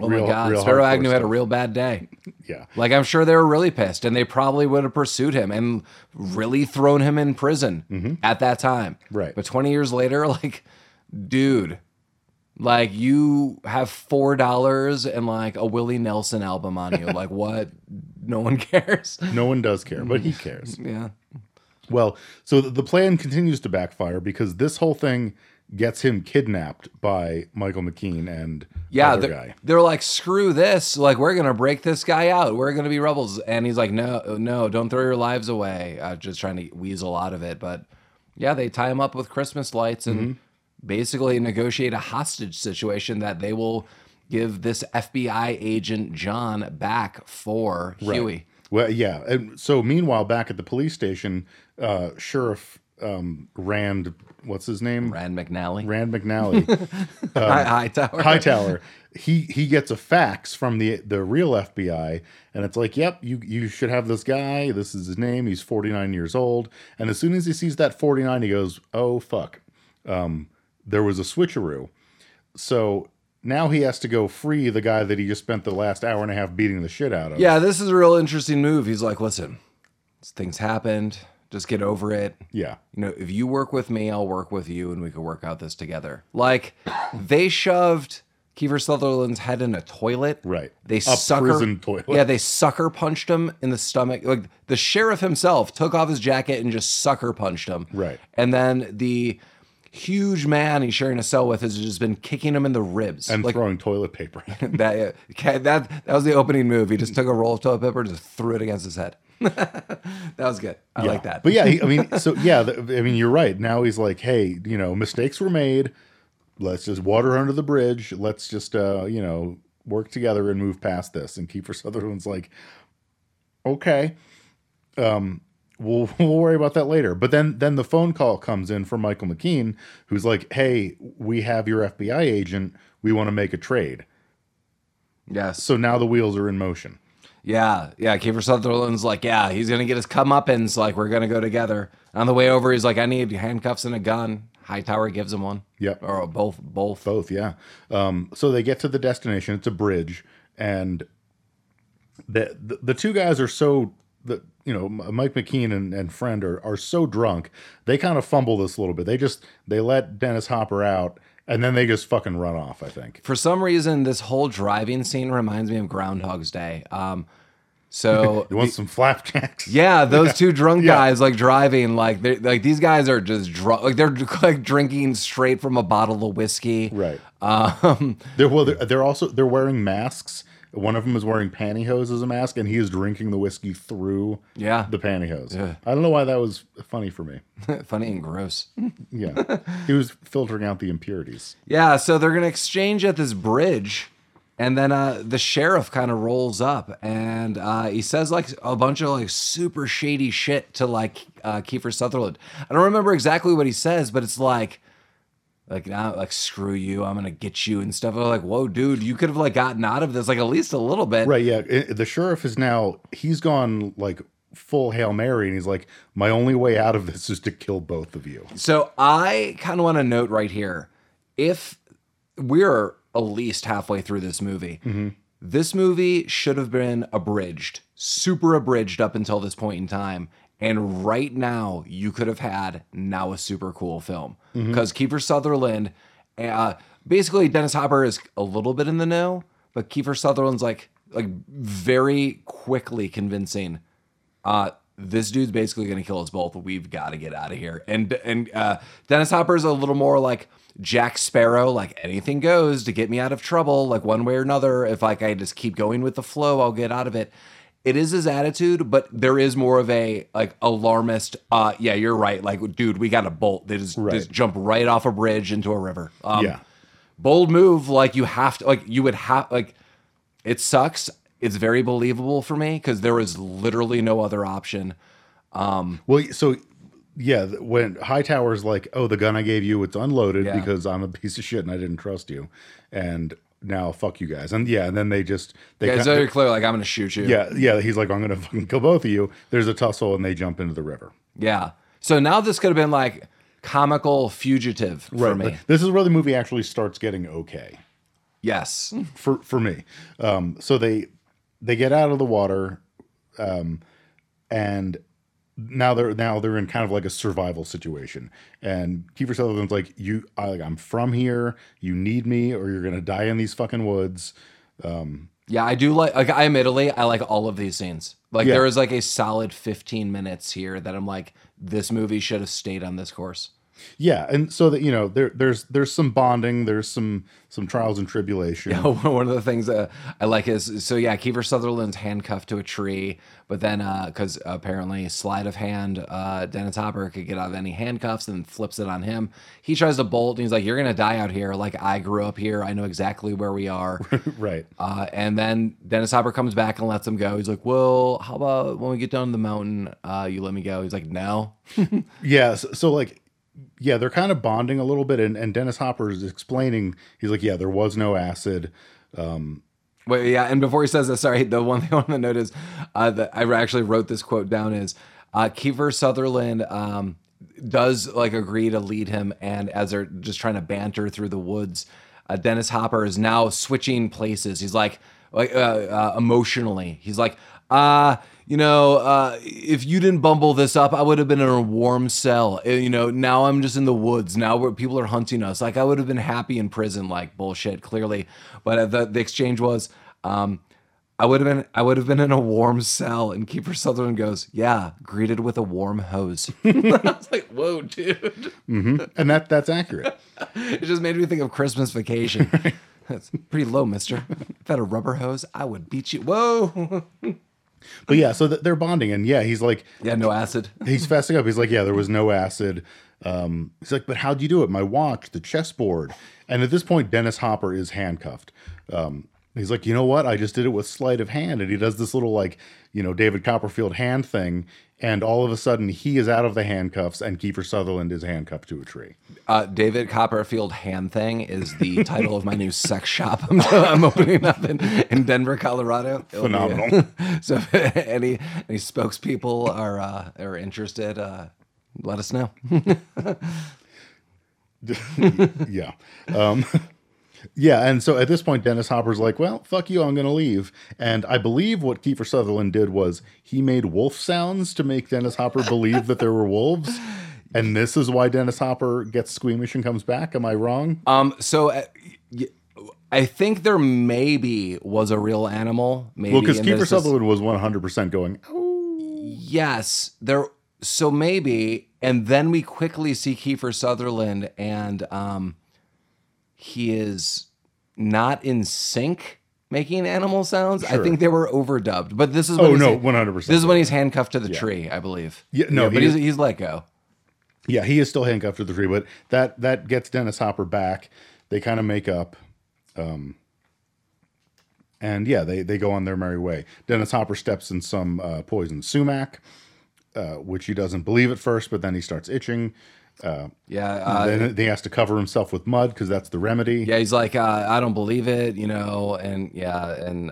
Oh, my God. Spiro Agnew had a real bad day. Yeah. Like, I'm sure they were really pissed, and they probably would have pursued him and really thrown him in prison at that time. Right. But 20 years later, like, dude, like, you have $4 and, like, a Willie Nelson album on you. Like, what? No one cares. No one does care, but he cares. Yeah. Well, so the plan continues to backfire because this whole thing gets him kidnapped by Michael McKean and other guy. They're like, screw this. Like, we're going to break this guy out. We're going to be rebels. And he's like, no, don't throw your lives away. Just trying to weasel out of it. But Yeah, they tie him up with Christmas lights and basically negotiate a hostage situation that they will give this FBI agent John back for Huey. Well, yeah. And so meanwhile, back at the police station, Sheriff Rand, what's his name? Rand McNally. Hightower. He gets a fax from the real FBI, and it's like, yep, you should have this guy. This is his name. He's 49 years old. And as soon as he sees that 49, he goes, oh, fuck. There was a switcheroo. So now he has to go free the guy that he just spent the last hour and a half beating the shit out of. Yeah, this is a real interesting move. He's like, listen, things happened. Just get over it. Yeah. You know, if you work with me, I'll work with you, and we can work out this together. Like, they shoved Kiefer Sutherland's head in a toilet. Right. Prison toilet. Yeah, they sucker punched him in the stomach. Like, the sheriff himself took off his jacket and just sucker punched him. Right. And then the huge man he's sharing a cell with has just been kicking him in the ribs and like, throwing toilet paper. That was the opening move. He just took a roll of toilet paper and just threw it against his head. That was good. I like that. But yeah, you're right. Now he's like, hey, you know, mistakes were made. Let's just water under the bridge. Let's just, work together and move past this. And Kiefer Sutherland's like, okay, we'll worry about that later. But then the phone call comes in from Michael McKean, who's like, hey, we have your FBI agent. We want to make a trade. Yes. So now the wheels are in motion. Yeah, yeah. Kiefer Sutherland's like, yeah, he's going to get his comeuppance. Like, we're going to go together. On the way over, he's like, I need handcuffs and a gun. Hightower gives him one. Yep. Or both. Both, yeah. So they get to the destination. It's a bridge. And the two guys are so... Mike McKean and friend are so drunk, they kind of fumble this a little bit. They let Dennis Hopper out, and then they just fucking run off, I think. For some reason, this whole driving scene reminds me of Groundhog's Day. So you want some flapjacks? Yeah, those two drunk guys like driving, like these guys are just drunk, like they're like drinking straight from a bottle of whiskey, right? They're wearing masks. One of them is wearing pantyhose as a mask, and he is drinking the whiskey through the pantyhose. Yeah. I don't know why that was funny for me. Funny and gross. Yeah. He was filtering out the impurities. Yeah, so they're going to exchange at this bridge, and then the sheriff kind of rolls up, and he says like a bunch of like super shady shit to like Kiefer Sutherland. I don't remember exactly what he says, but it's like, screw you, I'm gonna get you and stuff. I'm like, whoa, dude, you could have like gotten out of this like at least a little bit, right? Yeah, the sheriff is now he's gone like full Hail Mary, and he's like, my only way out of this is to kill both of you. So I kind of want to note right here, if we're at least halfway through this movie, this movie should have been abridged up until this point in time. And right now, you could have had now a super cool film. Because Kiefer Sutherland, basically Dennis Hopper is a little bit in the know, but Kiefer Sutherland's like very quickly convincing, this dude's basically going to kill us both. We've got to get out of here. And Dennis Hopper's a little more like Jack Sparrow, like anything goes to get me out of trouble, like one way or another. If like I just keep going with the flow, I'll get out of it. It is his attitude, but there is more of a like alarmist. Yeah, you're right. Like, dude, we got to bolt. They just jump right off a bridge into a river. Bold move. Like you have to. Like you would have. Like it sucks. It's very believable for me because there is literally no other option. When Hightower's like, oh, the gun I gave you, it's unloaded because I'm a piece of shit and I didn't trust you, and now fuck you guys. And yeah, and then they it's very clear, like, I'm gonna shoot you. Yeah, he's like, I'm gonna fucking kill both of you. There's a tussle and they jump into the river. Yeah. So now this could have been like comical Fugitive for me. Like, this is where the movie actually starts getting okay. Yes. For me. So they get out of the water, and now they're in kind of like a survival situation, and Kiefer Sutherland's like, I'm from here. You need me, or you're gonna die in these fucking woods. Yeah, I do like I admittedly, I like all of these scenes. Like there is like a solid 15 minutes here that I'm like, this movie should have stayed on this course. Yeah, and so that, you know, there's some bonding, there's some trials and tribulation. Yeah, one of the things I like is, so yeah, Kiefer Sutherland's handcuffed to a tree, but then because apparently sleight of hand, Dennis Hopper could get out of any handcuffs and flips it on him. He tries to bolt and he's like, "You're gonna die out here. Like, I grew up here. I know exactly where we are." Right. And then Dennis Hopper comes back and lets him go. He's like, "Well, how about when we get down to the mountain, you let me go?" He's like, "No." Yeah. So like. Yeah, they're kind of bonding a little bit, and Dennis Hopper is explaining. He's like, "Yeah, there was no acid." Wait, yeah, and before he says this, sorry, the one thing I want to note is that I actually wrote this quote down is Kiefer Sutherland does like agree to lead him, and as they're just trying to banter through the woods, Dennis Hopper is now switching places. He's like emotionally, he's like, "You know, if you didn't bumble this up, I would have been in a warm cell. You know, now I'm just in the woods. Now people are hunting us. Like, I would have been happy in prison." Like, bullshit, clearly. But the exchange was, I would have been in a warm cell. And Kiefer Sutherland goes, "Yeah, greeted with a warm hose." I was like, "Whoa, dude." Mm-hmm. And that's accurate. It just made me think of Christmas Vacation. Right. That's pretty low, mister. If I had a rubber hose, I would beat you. Whoa. But yeah, so they're bonding, and yeah, he's like, "Yeah, no acid." He's fessing up. He's like, "Yeah, there was no acid." He's like, "But how'd you do it? My watch, the chessboard." And at this point, Dennis Hopper is handcuffed. He's like, "You know what? I just did it with sleight of hand." And he does this little, like, you know, David Copperfield hand thing. And all of a sudden, he is out of the handcuffs, and Kiefer Sutherland is handcuffed to a tree. David Copperfield hand thing is the title of my new sex shop I'm opening up in Denver, Colorado. Phenomenal. So if any spokespeople are interested, let us know. Yeah. Yeah, and so at this point, Dennis Hopper's like, "Well, fuck you, I'm going to leave." And I believe what Kiefer Sutherland did was he made wolf sounds to make Dennis Hopper believe that there were wolves. And this is why Dennis Hopper gets squeamish and comes back. Am I wrong? So I think there maybe was a real animal. Maybe. Well, because Kiefer Sutherland was 100% going, "Oh." Yes, there. So maybe. And then we quickly see Kiefer Sutherland and... he is not in sync making animal sounds. Sure. I think they were overdubbed, but this is when 100%. This is when he's handcuffed to the tree, I believe. Yeah, no, yeah, but he's let go. Yeah, he is still handcuffed to the tree, but that gets Dennis Hopper back. They kind of make up, and yeah, they go on their merry way. Dennis Hopper steps in some poison sumac, which he doesn't believe at first, but then he starts itching. Then he has to cover himself with mud because that's the remedy. Yeah, he's like, "I don't believe it," you know, and yeah, and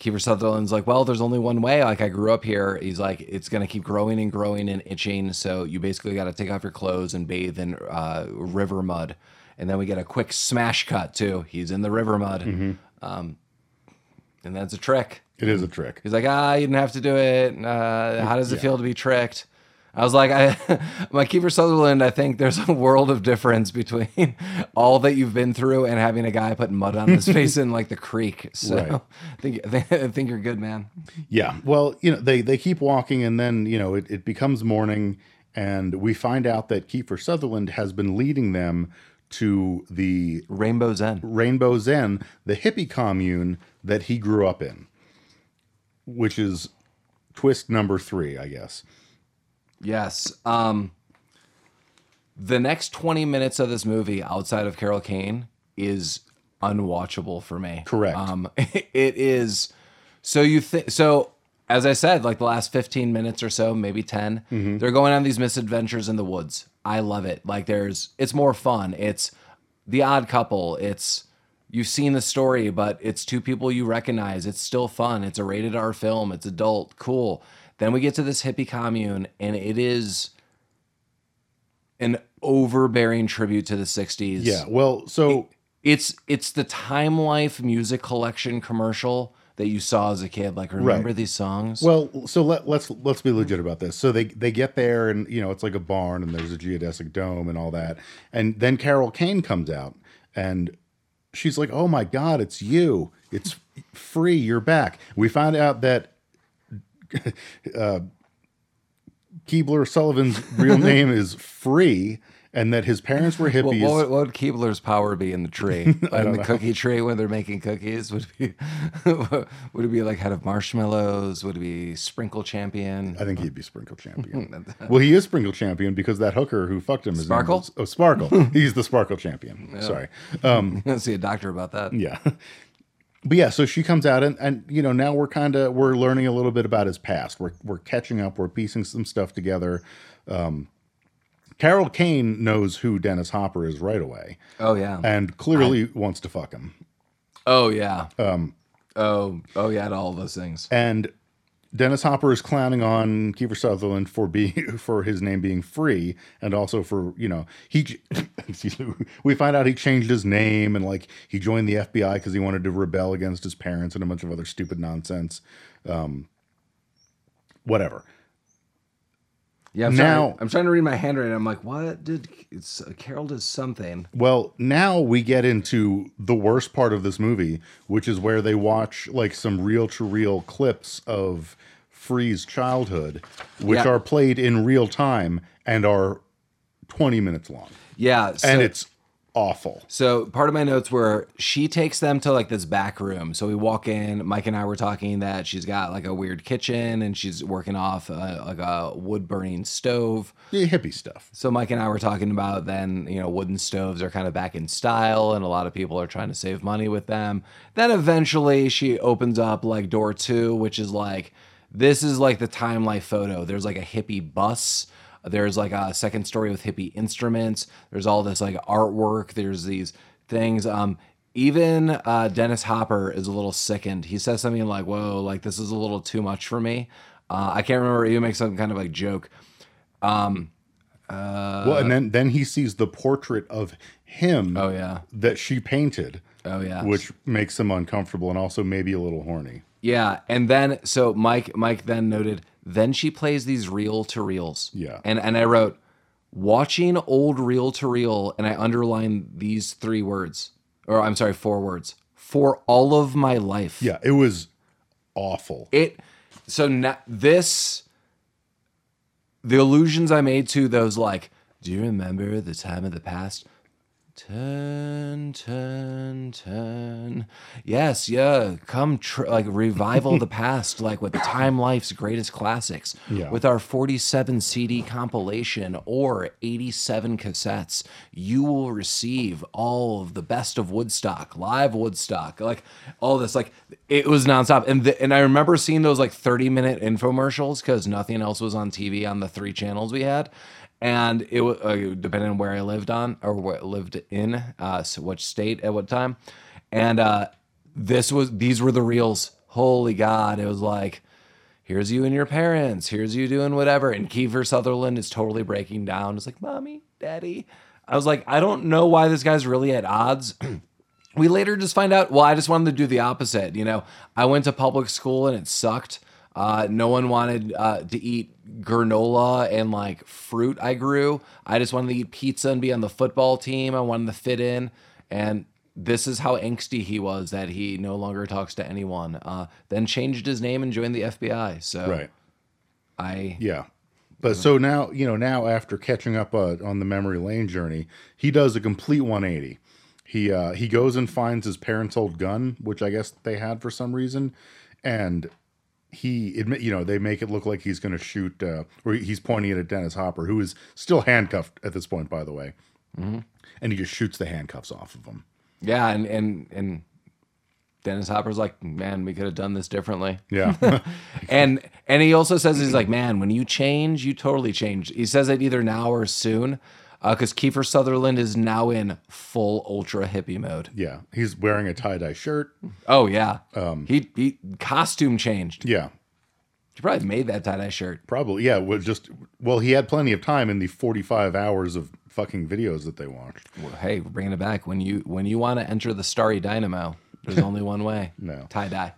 Kiefer Sutherland's like, "Well, there's only one way. Like, I grew up here." He's like, "It's gonna keep growing and growing and itching, so you basically got to take off your clothes and bathe in river mud." And then we get a quick smash cut too. He's in the river mud, and that's a trick. It is a trick. He's like, "You didn't have to do it. How does it feel to be tricked?" I was like, Kiefer Sutherland, I think there's a world of difference between all that you've been through and having a guy put mud on his face in like the creek. So right. I think you're good, man. Yeah. Well, you know, they keep walking, and then, you know, it becomes morning, and we find out that Kiefer Sutherland has been leading them to the Rainbow's End, the hippie commune that he grew up in, which is twist number 3, I guess. Yes. The next 20 minutes of this movie outside of Carol Kane is unwatchable for me. Correct. It is. So as I said, like the last 15 minutes or so, maybe 10, they're going on these misadventures in the woods. I love it. Like it's more fun. It's The Odd Couple. It's, you've seen the story, but it's two people you recognize. It's still fun. It's a rated R film. It's adult. Cool. Then we get to this hippie commune, and it is an overbearing tribute to the 60s. Yeah, well, so... It's the Time Life music collection commercial that you saw as a kid. Like, remember these songs? Well, so let's be legit about this. So they get there, and, you know, it's like a barn, and there's a geodesic dome and all that. And then Carol Kane comes out, and she's like, "Oh, my God, it's you. It's free. You're back." We found out that... Keebler Sullivan's real name is Free, and that his parents were hippies. Well, what would Keebler's power be in the tree? I don't know. Cookie tree when they're making cookies? Would it be like head of marshmallows? Would it be sprinkle champion? I think he'd be sprinkle champion. Well, he is sprinkle champion because that hooker who fucked him is Sparkle? Sparkle. He's the sparkle champion. Yeah. Sorry. I'll see a doctor about that. Yeah. But yeah, so she comes out and you know, now we're learning a little bit about his past. We're catching up, we're piecing some stuff together. Carol Kane knows who Dennis Hopper is right away. Oh yeah. And clearly wants to fuck him. Oh yeah. To all those things. And Dennis Hopper is clowning on Kiefer Sutherland for his name being Free, and also for, you know, we find out he changed his name and like he joined the FBI because he wanted to rebel against his parents and a bunch of other stupid nonsense. Whatever. Yeah, I'm trying to read my handwriting. I'm like, what did Carol does something? Well, now we get into the worst part of this movie, which is where they watch like some reel-to-reel clips of Free's childhood, which are played in real time and are 20 minutes long. Yeah, and it's awful. So part of my notes were she takes them to like this back room. So we walk in, Mike and I were talking that she's got like a weird kitchen and she's working off like a wood burning stove. Yeah, hippie stuff. So Mike and I were talking about then, you know, wooden stoves are kind of back in style and a lot of people are trying to save money with them. Then eventually she opens up like door 2, which is like, this is like the timeline photo. There's like a hippie bus. There's like a second story with hippie instruments. There's all this like artwork. There's these things. Even Dennis Hopper is a little sickened. He says something like, whoa, like this is a little too much for me. I can't remember. He makes some kind of like joke. And then he sees the portrait of him that she painted. Oh, yeah. Which makes him uncomfortable and also maybe a little horny. Yeah. And then, so Mike then noted, then she plays these reel-to-reels. Yeah. And I wrote, watching old reel-to-reel, and I underlined these 3 words. Or, I'm sorry, 4 words. For all of my life. Yeah, it was awful. The allusions I made to those, like, do you remember the time of the past? Turn, turn, turn. Yes, yeah. Revival the past, like with Time Life's greatest classics, with our 47 CD compilation or 87 cassettes. You will receive all of the best of Woodstock, live Woodstock, like all this. Like it was nonstop, and I remember seeing those like 30-minute infomercials because nothing else was on TV on the 3 channels we had. And it was depending on where I lived on or what lived in, so which state at what time. And these were the reels. Holy God. It was like, here's you and your parents. Here's you doing whatever. And Kiefer Sutherland is totally breaking down. It's like, mommy, daddy. I was like, I don't know why this guy's really at odds. We later just find out, well, I just wanted to do the opposite. You know, I went to public school and it sucked. No one wanted to eat granola and like fruit I grew. I just wanted to eat pizza and be on the football team. I wanted to fit in. And this is how angsty he was that he no longer talks to anyone. Then changed his name and joined the FBI. So right. But so now, you know, after catching up on the memory lane journey, he does a complete 180. He goes and finds his parents' old gun, which I guess they had for some reason. And they make it look like he's going to shoot, or he's pointing it at Dennis Hopper, who is still handcuffed at this point, by the way. Mm-hmm. And he just shoots the handcuffs off of him. Yeah, and Dennis Hopper's like, man, we could have done this differently. Yeah. and he also says, he's like, man, when you change, you totally change. He says it either now or soon, because Kiefer Sutherland is now in full ultra hippie mode. Yeah, he's wearing a tie-dye shirt. Oh, yeah. He costume changed. Yeah. He probably made that tie-dye shirt. Probably, yeah. Well, he had plenty of time in the 45 hours of fucking videos that they watched. Well, hey, we're bringing it back. When you want to enter the Starry Dynamo, there's only one way. No. Tie-dye.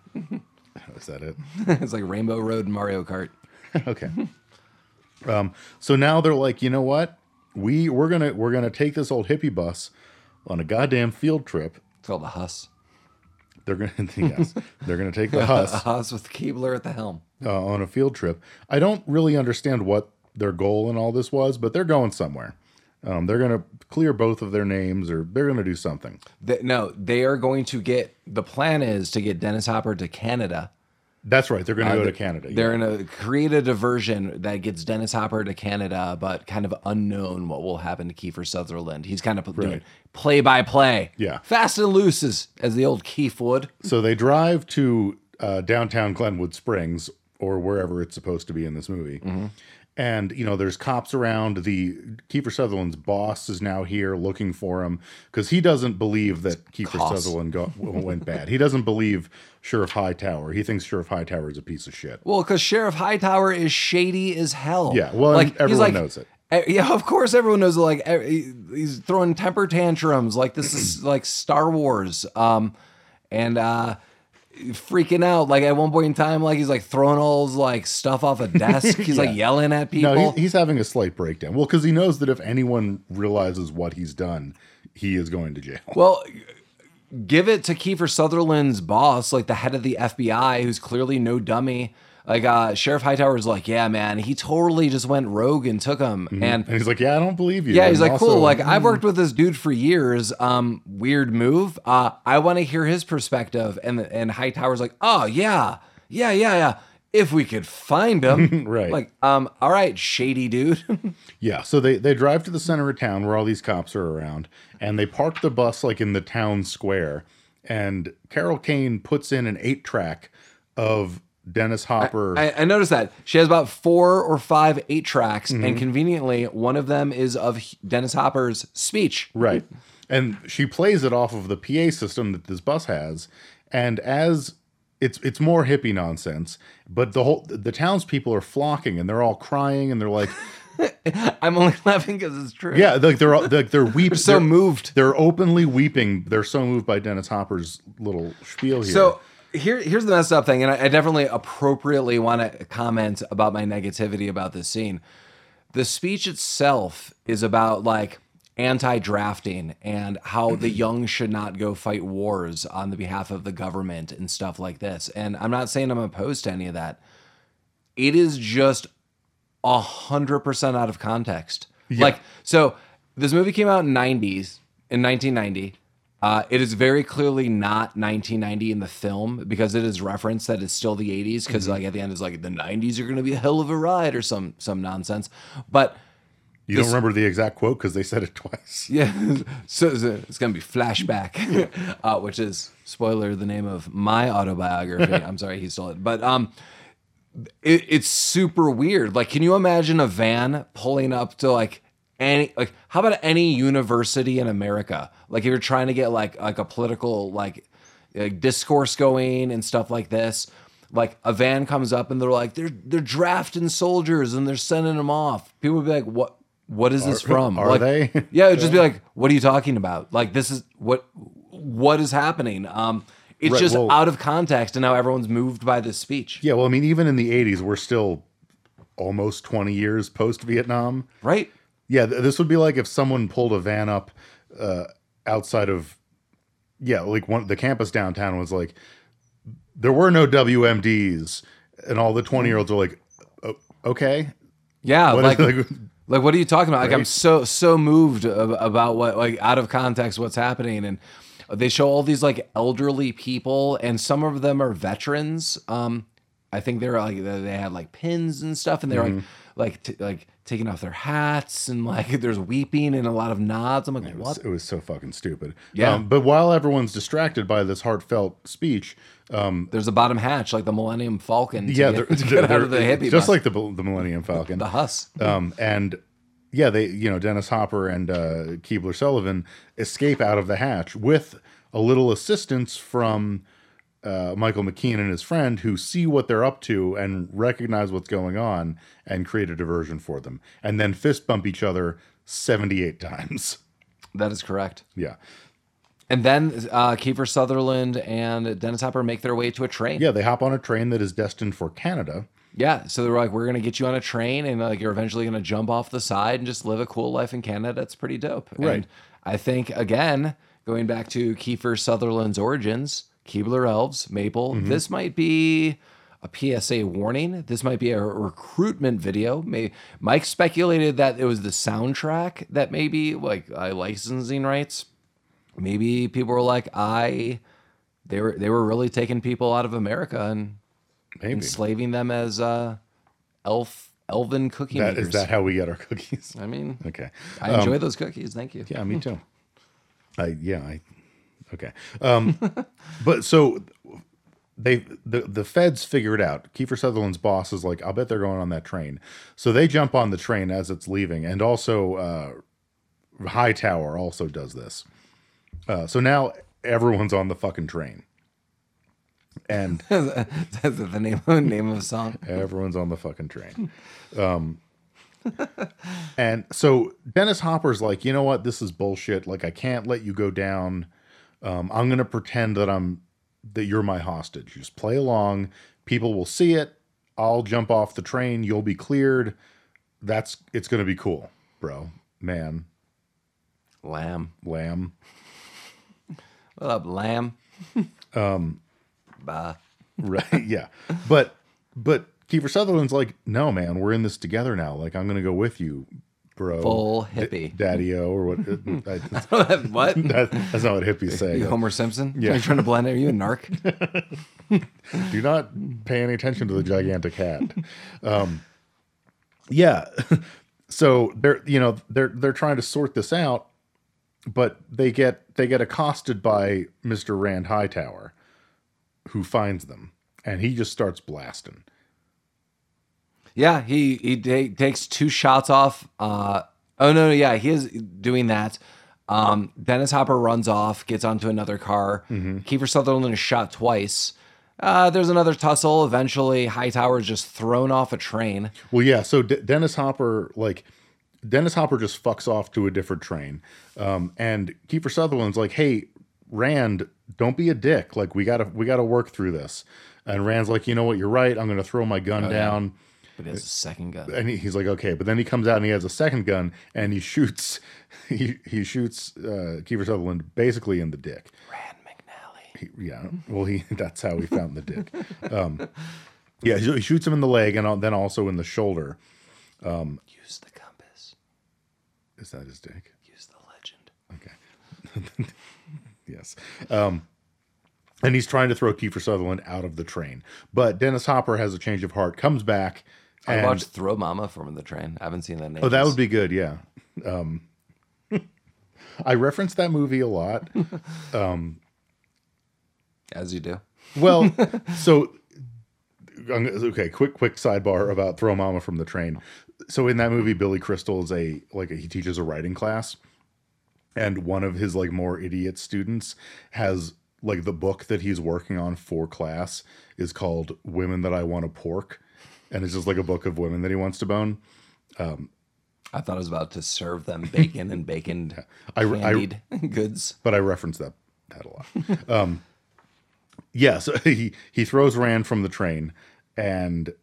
Is that it? It's like Rainbow Road and Mario Kart. Okay. So now they're like, you know what? We're gonna take this old hippie bus on a goddamn field trip. It's called the Huss. They're gonna take the Huss with Keebler at the helm on a field trip. I don't really understand what their goal and all this was, but they're going somewhere. They're going to clear both of their names, or they're going to do something. They are going to get, the plan is to get Dennis Hopper to Canada. That's right. They're going to go to Canada. They're going to create a diversion that gets Dennis Hopper to Canada, but kind of unknown what will happen to Kiefer Sutherland. He's kind of doing play by play. Yeah. Fast and loose, as the old Keef would. So they drive to downtown Glenwood Springs, or wherever it's supposed to be in this movie. Mm-hmm. And, you know, there's cops around. Kiefer Sutherland's boss is now here looking for him because he doesn't believe that Kiefer Sutherland went bad. He doesn't believe Sheriff Hightower. He thinks Sheriff Hightower is a piece of shit. Well, because Sheriff Hightower is shady as hell. Yeah, well, like, everyone knows it. Yeah, of course everyone knows it. Like, he's throwing temper tantrums. Like, this is like Star Wars. Freaking out, like at one point in time, like he's like throwing all his like stuff off a desk. He's like yelling at people. No, he's having a slight breakdown. Well, because he knows that if anyone realizes what he's done, he is going to jail. Well, give it to Kiefer Sutherland's boss, like the head of the FBI, who's clearly no dummy. Like Sheriff Hightower's like, yeah, man, he totally just went rogue and took him. Mm-hmm. And he's like, yeah, I don't believe you. Yeah, he's like, cool. Like I've worked with this dude for years. Weird move. I want to hear his perspective. And Hightower's like, oh yeah. If we could find him. Right. Like, all right, shady dude. Yeah. So they drive to the center of town where all these cops are around, and they park the bus like in the town square. And Carol Kane puts in an 8-track of Dennis Hopper. I noticed that she has about 4 or 5 8-tracks, mm-hmm. and conveniently one of them is of Dennis Hopper's speech. Right, and she plays it off of the PA system that this bus has, and as it's more hippie nonsense. But the townspeople are flocking, and they're all crying, and they're like, "I'm only laughing because it's true." Yeah, like they're weeping. So moved. They're openly weeping. They're so moved by Dennis Hopper's little spiel here. So. Here's the messed up thing, and I definitely appropriately want to comment about my negativity about this scene. The speech itself is about like anti-drafting and how the young should not go fight wars on the behalf of the government and stuff like this. And I'm not saying I'm opposed to any of that. It is just 100% out of context. Yeah. Like, so this movie came out in 1990. It is very clearly not 1990 in the film because it is referenced that it's still the 80s because mm-hmm. like at the end it's like the 90s are going to be a hell of a ride or some nonsense. But you don't remember the exact quote because they said it twice. Yeah. So it's going to be Flashback, which is, spoiler, the name of my autobiography. I'm sorry, he stole it. But it's super weird. Like, can you imagine a van pulling up to like... how about any university in America? Like, if you're trying to get like a political like discourse going and stuff like this, like a van comes up and they're like they're drafting soldiers and they're sending them off. People would be like, what is this from? Are like, they? Yeah, it'd just be like, what are you talking about? Like, this is what is happening? It's right, just out of context, and now everyone's moved by this speech. Yeah, well, I mean, even in the 80s, we're still almost 20 years post Vietnam, right? Yeah, this would be like if someone pulled a van up outside of, like the campus downtown was like, there were no WMDs, and all the 20-year-olds are like, oh, okay, yeah, like what are you talking about? Right? Like, I'm so moved about what, like, out of context what's happening, and they show all these like elderly people, and some of them are veterans. I think they're like they had like pins and stuff, and they're mm-hmm. like taking off their hats, and like there's weeping and a lot of nods. I'm like, what? It was so fucking stupid. Yeah. But while everyone's distracted by this heartfelt speech, there's a bottom hatch like the Millennium Falcon. To get out of the hippie just bus. Like the Millennium Falcon, the Huss. And yeah, they Dennis Hopper and Keebler Sullivan escape out of the hatch with a little assistance from. Michael McKean and his friend, who see what they're up to and recognize what's going on and create a diversion for them, and then fist bump each other 78 times. That is correct. Yeah. And then Kiefer Sutherland and Dennis Hopper make their way to a train. Yeah, they hop on a train that is destined for Canada. Yeah, so they're like, we're going to get you on a train, and like you're eventually going to jump off the side and just live a cool life in Canada. That's pretty dope. Right. And I think, again, going back to Kiefer Sutherland's origins... Keebler elves, maple. Mm-hmm. This might be a PSA warning. This might be a recruitment video. Mike speculated that it was the soundtrack that maybe, like, licensing rights. Maybe people were like, they were really taking people out of America and maybe enslaving them as elven cookie makers. Is that how we get our cookies? I mean, okay. I enjoy those cookies. Thank you. Yeah, me too. Okay. But so the feds figure it out. Kiefer Sutherland's boss is like, I'll bet they're going on that train. So they jump on the train as it's leaving. And also Hightower also does this. So now everyone's on the fucking train. And that's the name of a song. Everyone's on the fucking train. And so Dennis Hopper's like, you know what? This is bullshit. Like, I can't let you go down. I'm going to pretend that you're my hostage. You just play along. People will see it. I'll jump off the train. You'll be cleared. It's going to be cool, bro, man. Lamb. What up, lamb? Bye. Right. Yeah. But Kiefer Sutherland's like, no, man, we're in this together now. Like, I'm going to go with you, bro. Full hippie. Daddy-o or what? What? That's not what hippies say. You Homer Simpson? Yeah. Are you trying to blend in? Are you a narc? Do not pay any attention to the gigantic hat. Yeah. So they're trying to sort this out, but they get accosted by Mr. Rand Hightower, who finds them, and he just starts blasting. Yeah, he takes two shots off. He is doing that. Dennis Hopper runs off, gets onto another car. Mm-hmm. Kiefer Sutherland is shot twice. There's another tussle. Eventually, Hightower is just thrown off a train. Well, yeah, so Dennis Hopper just fucks off to a different train. And Kiefer Sutherland's like, hey, Rand, don't be a dick. Like, we gotta work through this. And Rand's like, you know what? You're right. I'm gonna throw my gun down. Yeah. But he has a second gun. And he's like, okay. But then he comes out and he has a second gun and he shoots Kiefer Sutherland basically in the dick. Rand McNally. That's how he found the dick. He shoots him in the leg and then also in the shoulder. Use the compass. Is that his dick? Use the legend. Okay. Yes. And he's trying to throw Kiefer Sutherland out of the train. But Dennis Hopper has a change of heart, comes back. I watched Throw Mama from the Train. I haven't seen that in ages. Oh, that would be good, yeah. I reference that movie a lot. As you do. Well, so, okay, quick sidebar about Throw Mama from the Train. So in that movie, Billy Crystal is he teaches a writing class. And one of his more idiot students has the book that he's working on for class is called Women That I Want to Pork. And it's just a book of women that he wants to bone. I thought I was about to serve them bacon and baconed candied goods. But I referenced that a lot. So he throws Rand from the train, and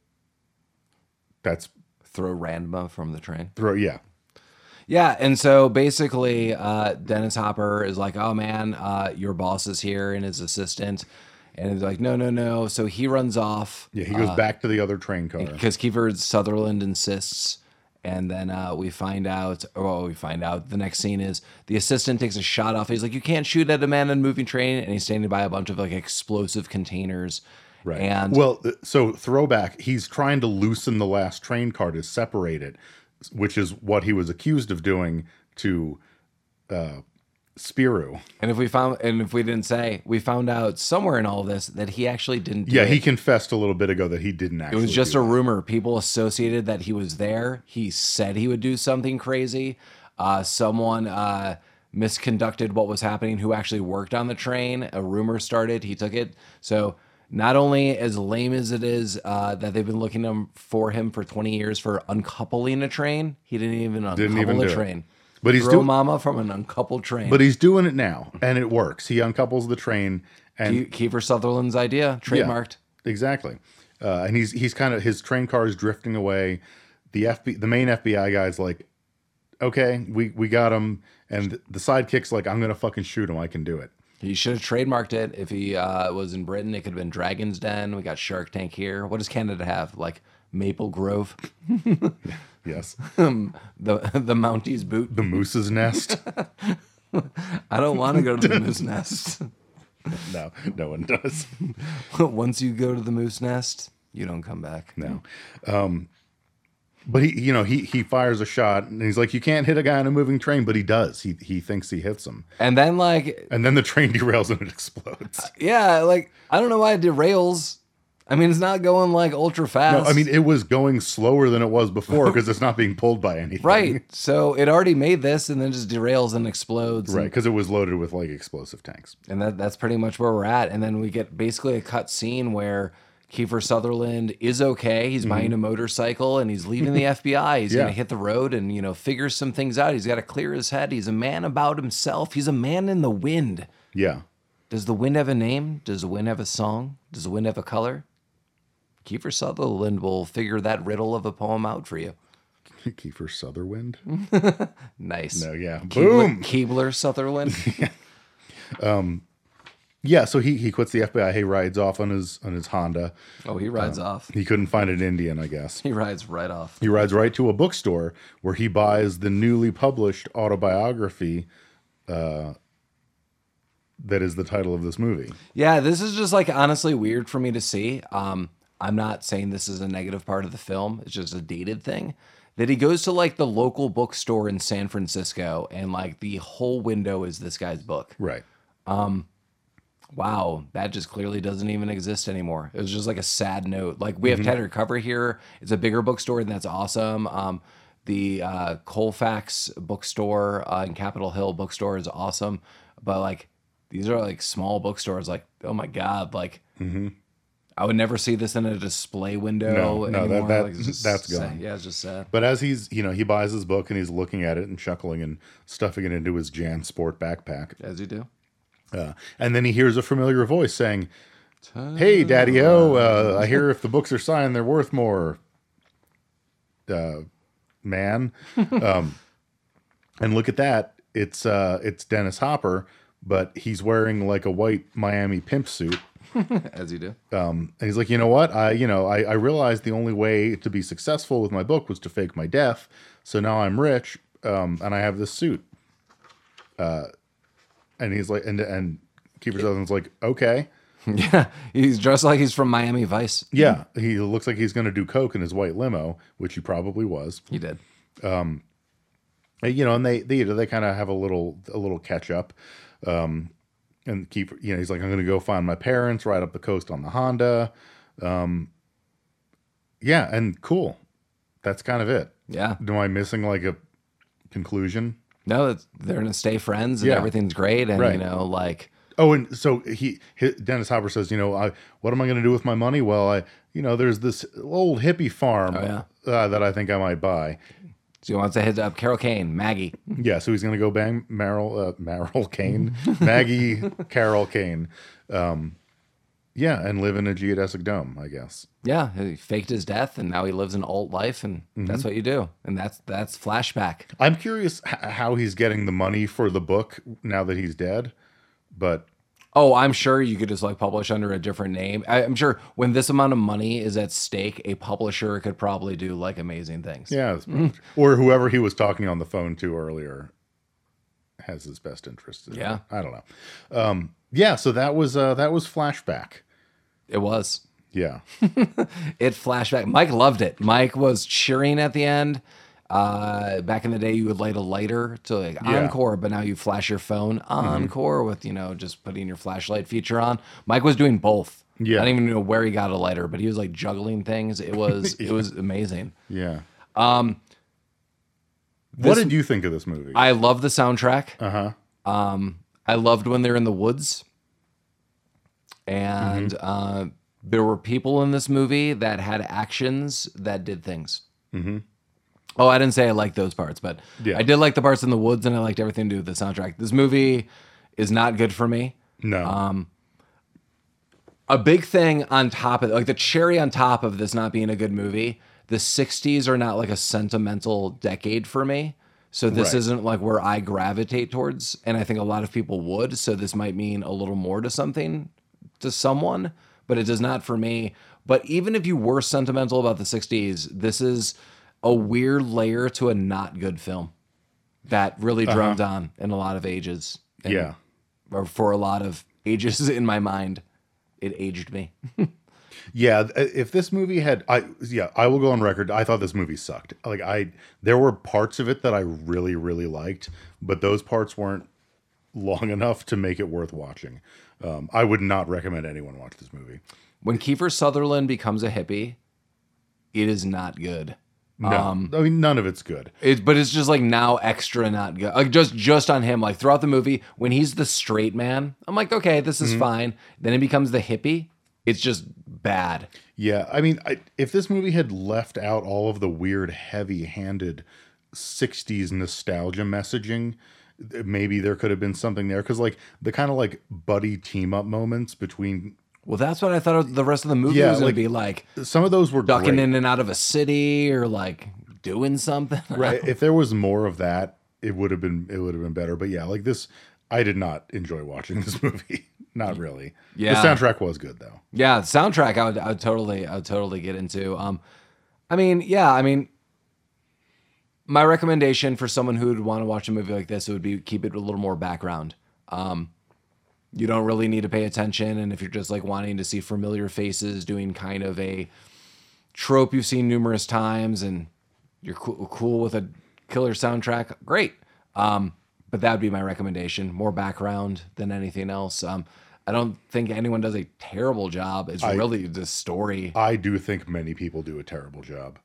that's... Throw Randma from the train? Yeah, and so basically Dennis Hopper is like, oh, man, your boss is here and his assistant. And he's like, no. So he runs off. Yeah, he goes back to the other train car. Because Kiefer Sutherland insists. And then we find out the next scene is the assistant takes a shot off. He's like, you can't shoot at a man in a moving train. And he's standing by a bunch of explosive containers. Right. And so throwback, he's trying to loosen the last train car to separate it, which is what he was accused of doing to Spiro. And we found out somewhere in all this that he actually didn't do it. Yeah, he confessed a little bit ago that he didn't actually. It was just a rumor. People associated that he was there. He said he would do something crazy. Someone misconducted what was happening who actually worked on the train. A rumor started. He took it. So not only as lame as it is that they've been looking for him for 20 years for uncoupling a train, he didn't even uncouple a train. But he's doing Mama from an uncoupled train. But he's doing it now, and it works. He uncouples the train, and Kiefer Sutherland's idea, trademarked. Yeah, exactly. And he's kind of, his train car is drifting away. The main FBI guy's like, okay, we got him, and the sidekick's like, I'm gonna fucking shoot him. I can do it. He should have trademarked it. If he was in Britain, it could have been Dragon's Den. We got Shark Tank here. What does Canada have? Like Maple Grove? Yes. The Mountie's Boot. The Moose's Nest. I don't want to go to the Moose Nest. No, no one does. Once you go to the Moose Nest, you don't come back. No. But he, you know, he fires a shot and he's like, you can't hit a guy on a moving train, but he does. He thinks he hits him. And then the train derails and it explodes. Yeah, like I don't know why it derails. I mean, it's not going like ultra fast. No, I mean, it was going slower than it was before because it's not being pulled by anything. Right. So it already made this and then just derails and explodes. Right. Because it was loaded with like explosive tanks. And that's pretty much where we're at. And then we get basically a cut scene where Kiefer Sutherland is okay. He's buying a motorcycle and he's leaving the FBI. He's going to hit the road and, you know, figure some things out. He's got to clear his head. He's a man about himself. He's a man in the wind. Yeah. Does the wind have a name? Does the wind have a song? Does the wind have a color? Kiefer Sutherland will figure that riddle of a poem out for you. Kiefer Sutherland? Nice. No, yeah. Boom. Keebler Sutherland. Yeah. Yeah, so he quits the FBI. He rides off on his Honda. Oh, he rides off. He couldn't find an Indian, I guess. He rides right off. He rides right to a bookstore where he buys the newly published autobiography that is the title of this movie. Yeah, this is just like honestly weird for me to see. I'm not saying this is a negative part of the film. It's just a dated thing that he goes to like the local bookstore in San Francisco and like the whole window is this guy's book. Right. Wow. That just clearly doesn't even exist anymore. It was just like a sad note. Like we have Tedder Cover here. It's a bigger bookstore and that's awesome. The Colfax bookstore and Capitol Hill bookstore is awesome. But like, these are like small bookstores. Like, oh my God. Like, I would never see this in a display window. No, anymore. That's gone. Sad. Yeah, it's just sad. But as he's, you know, he buys his book and he's looking at it and chuckling and stuffing it into his JanSport backpack. As you do. And then he hears a familiar voice saying, "Hey, Daddy-O, I hear if the books are signed, they're worth more, man." And look at that. It's Dennis Hopper, but he's wearing like a white Miami pimp suit. As you do. And he's like, you know what? I realized the only way to be successful with my book was to fake my death. So now I'm rich, and I have this suit. And he's like, and Kiefer Sutherland's like, okay. Yeah, he's dressed like he's from Miami Vice. Yeah, he looks like he's going to do coke in his white limo, which he probably was. He did. You know, and they kind of have a little catch up. And Kiefer, you know, he's like, I'm going to go find my parents, ride up the coast on the Honda. Yeah, and cool. That's kind of it. Yeah. Am I missing like a conclusion? No, they're going to stay friends and everything's great. And, you know, like. Oh, and so Dennis Hopper says, you know, what am I going to do with my money? Well, you know, there's this old hippie farm that I think I might buy. So he wants to hit up Carol Kane, Maggie. Yeah, so he's going to go bang Carol Kane. Yeah, and live in a geodesic dome, I guess. Yeah, he faked his death, and now he lives an alt life, and that's what you do. And that's Flashback. I'm curious how he's getting the money for the book now that he's dead, but... Oh, I'm sure you could just like publish under a different name. I'm sure when this amount of money is at stake, a publisher could probably do like amazing things. Yeah. Or whoever he was talking on the phone to earlier has his best interest. Yeah. I don't know. Yeah. So that was Flashback. It was. Yeah. It Flashback. Mike loved it. Mike was cheering at the end. Back in the day, you would light a lighter to like encore, but now you flash your phone encore with, you know, just putting your flashlight feature on. Mike was doing both. Yeah. I don't even know where he got a lighter, but he was like juggling things. It was, it was amazing. Yeah. What did you think of this movie? I love the soundtrack. I loved when they're in the woods and, there were people in this movie that had actions that did things. Oh, I didn't say I liked those parts, but I did like the parts in the woods, and I liked everything to do with the soundtrack. This movie is not good for me. No. A big thing on top of like the cherry on top of this not being a good movie, the 60s are not like a sentimental decade for me. So this isn't like where I gravitate towards, and I think a lot of people would. So this might mean a little more to something, to someone, but it does not for me. But even if you were sentimental about the 60s, this is a weird layer to a not good film that really drummed on in a lot of ages. Or for a lot of ages in my mind, it aged me. If this movie had, I will go on record. I thought this movie sucked. Like there were parts of it that I really, really liked, but those parts weren't long enough to make it worth watching. I would not recommend anyone watch this movie. When Kiefer Sutherland becomes a hippie, it is not good. No, I mean, none of it's good. But it's just like now extra not good. Like just on him, like throughout the movie, when he's the straight man, I'm like, okay, this is fine. Then he becomes the hippie. It's just bad. Yeah, I mean, if this movie had left out all of the weird, heavy-handed 60s nostalgia messaging, maybe there could have been something there. Because, like, the kind of, like, buddy team-up moments between... Well, that's what I thought the rest of the movie was going to be like. Some of those were ducking in and out of a city or, like, doing something. Right. If there was more of that, it would have been better. But, yeah, like, this... I did not enjoy watching this movie. Not really. Yeah. The soundtrack was good though. Yeah, the soundtrack I would totally get into. My recommendation for someone who would want to watch a movie like this, it would be keep it a little more background. You don't really need to pay attention, and if you're just like wanting to see familiar faces doing kind of a trope you've seen numerous times and you're cool with a killer soundtrack, great. But that would be my recommendation. More background than anything else. I don't think anyone does a terrible job. It's really the story. I do think many people do a terrible job.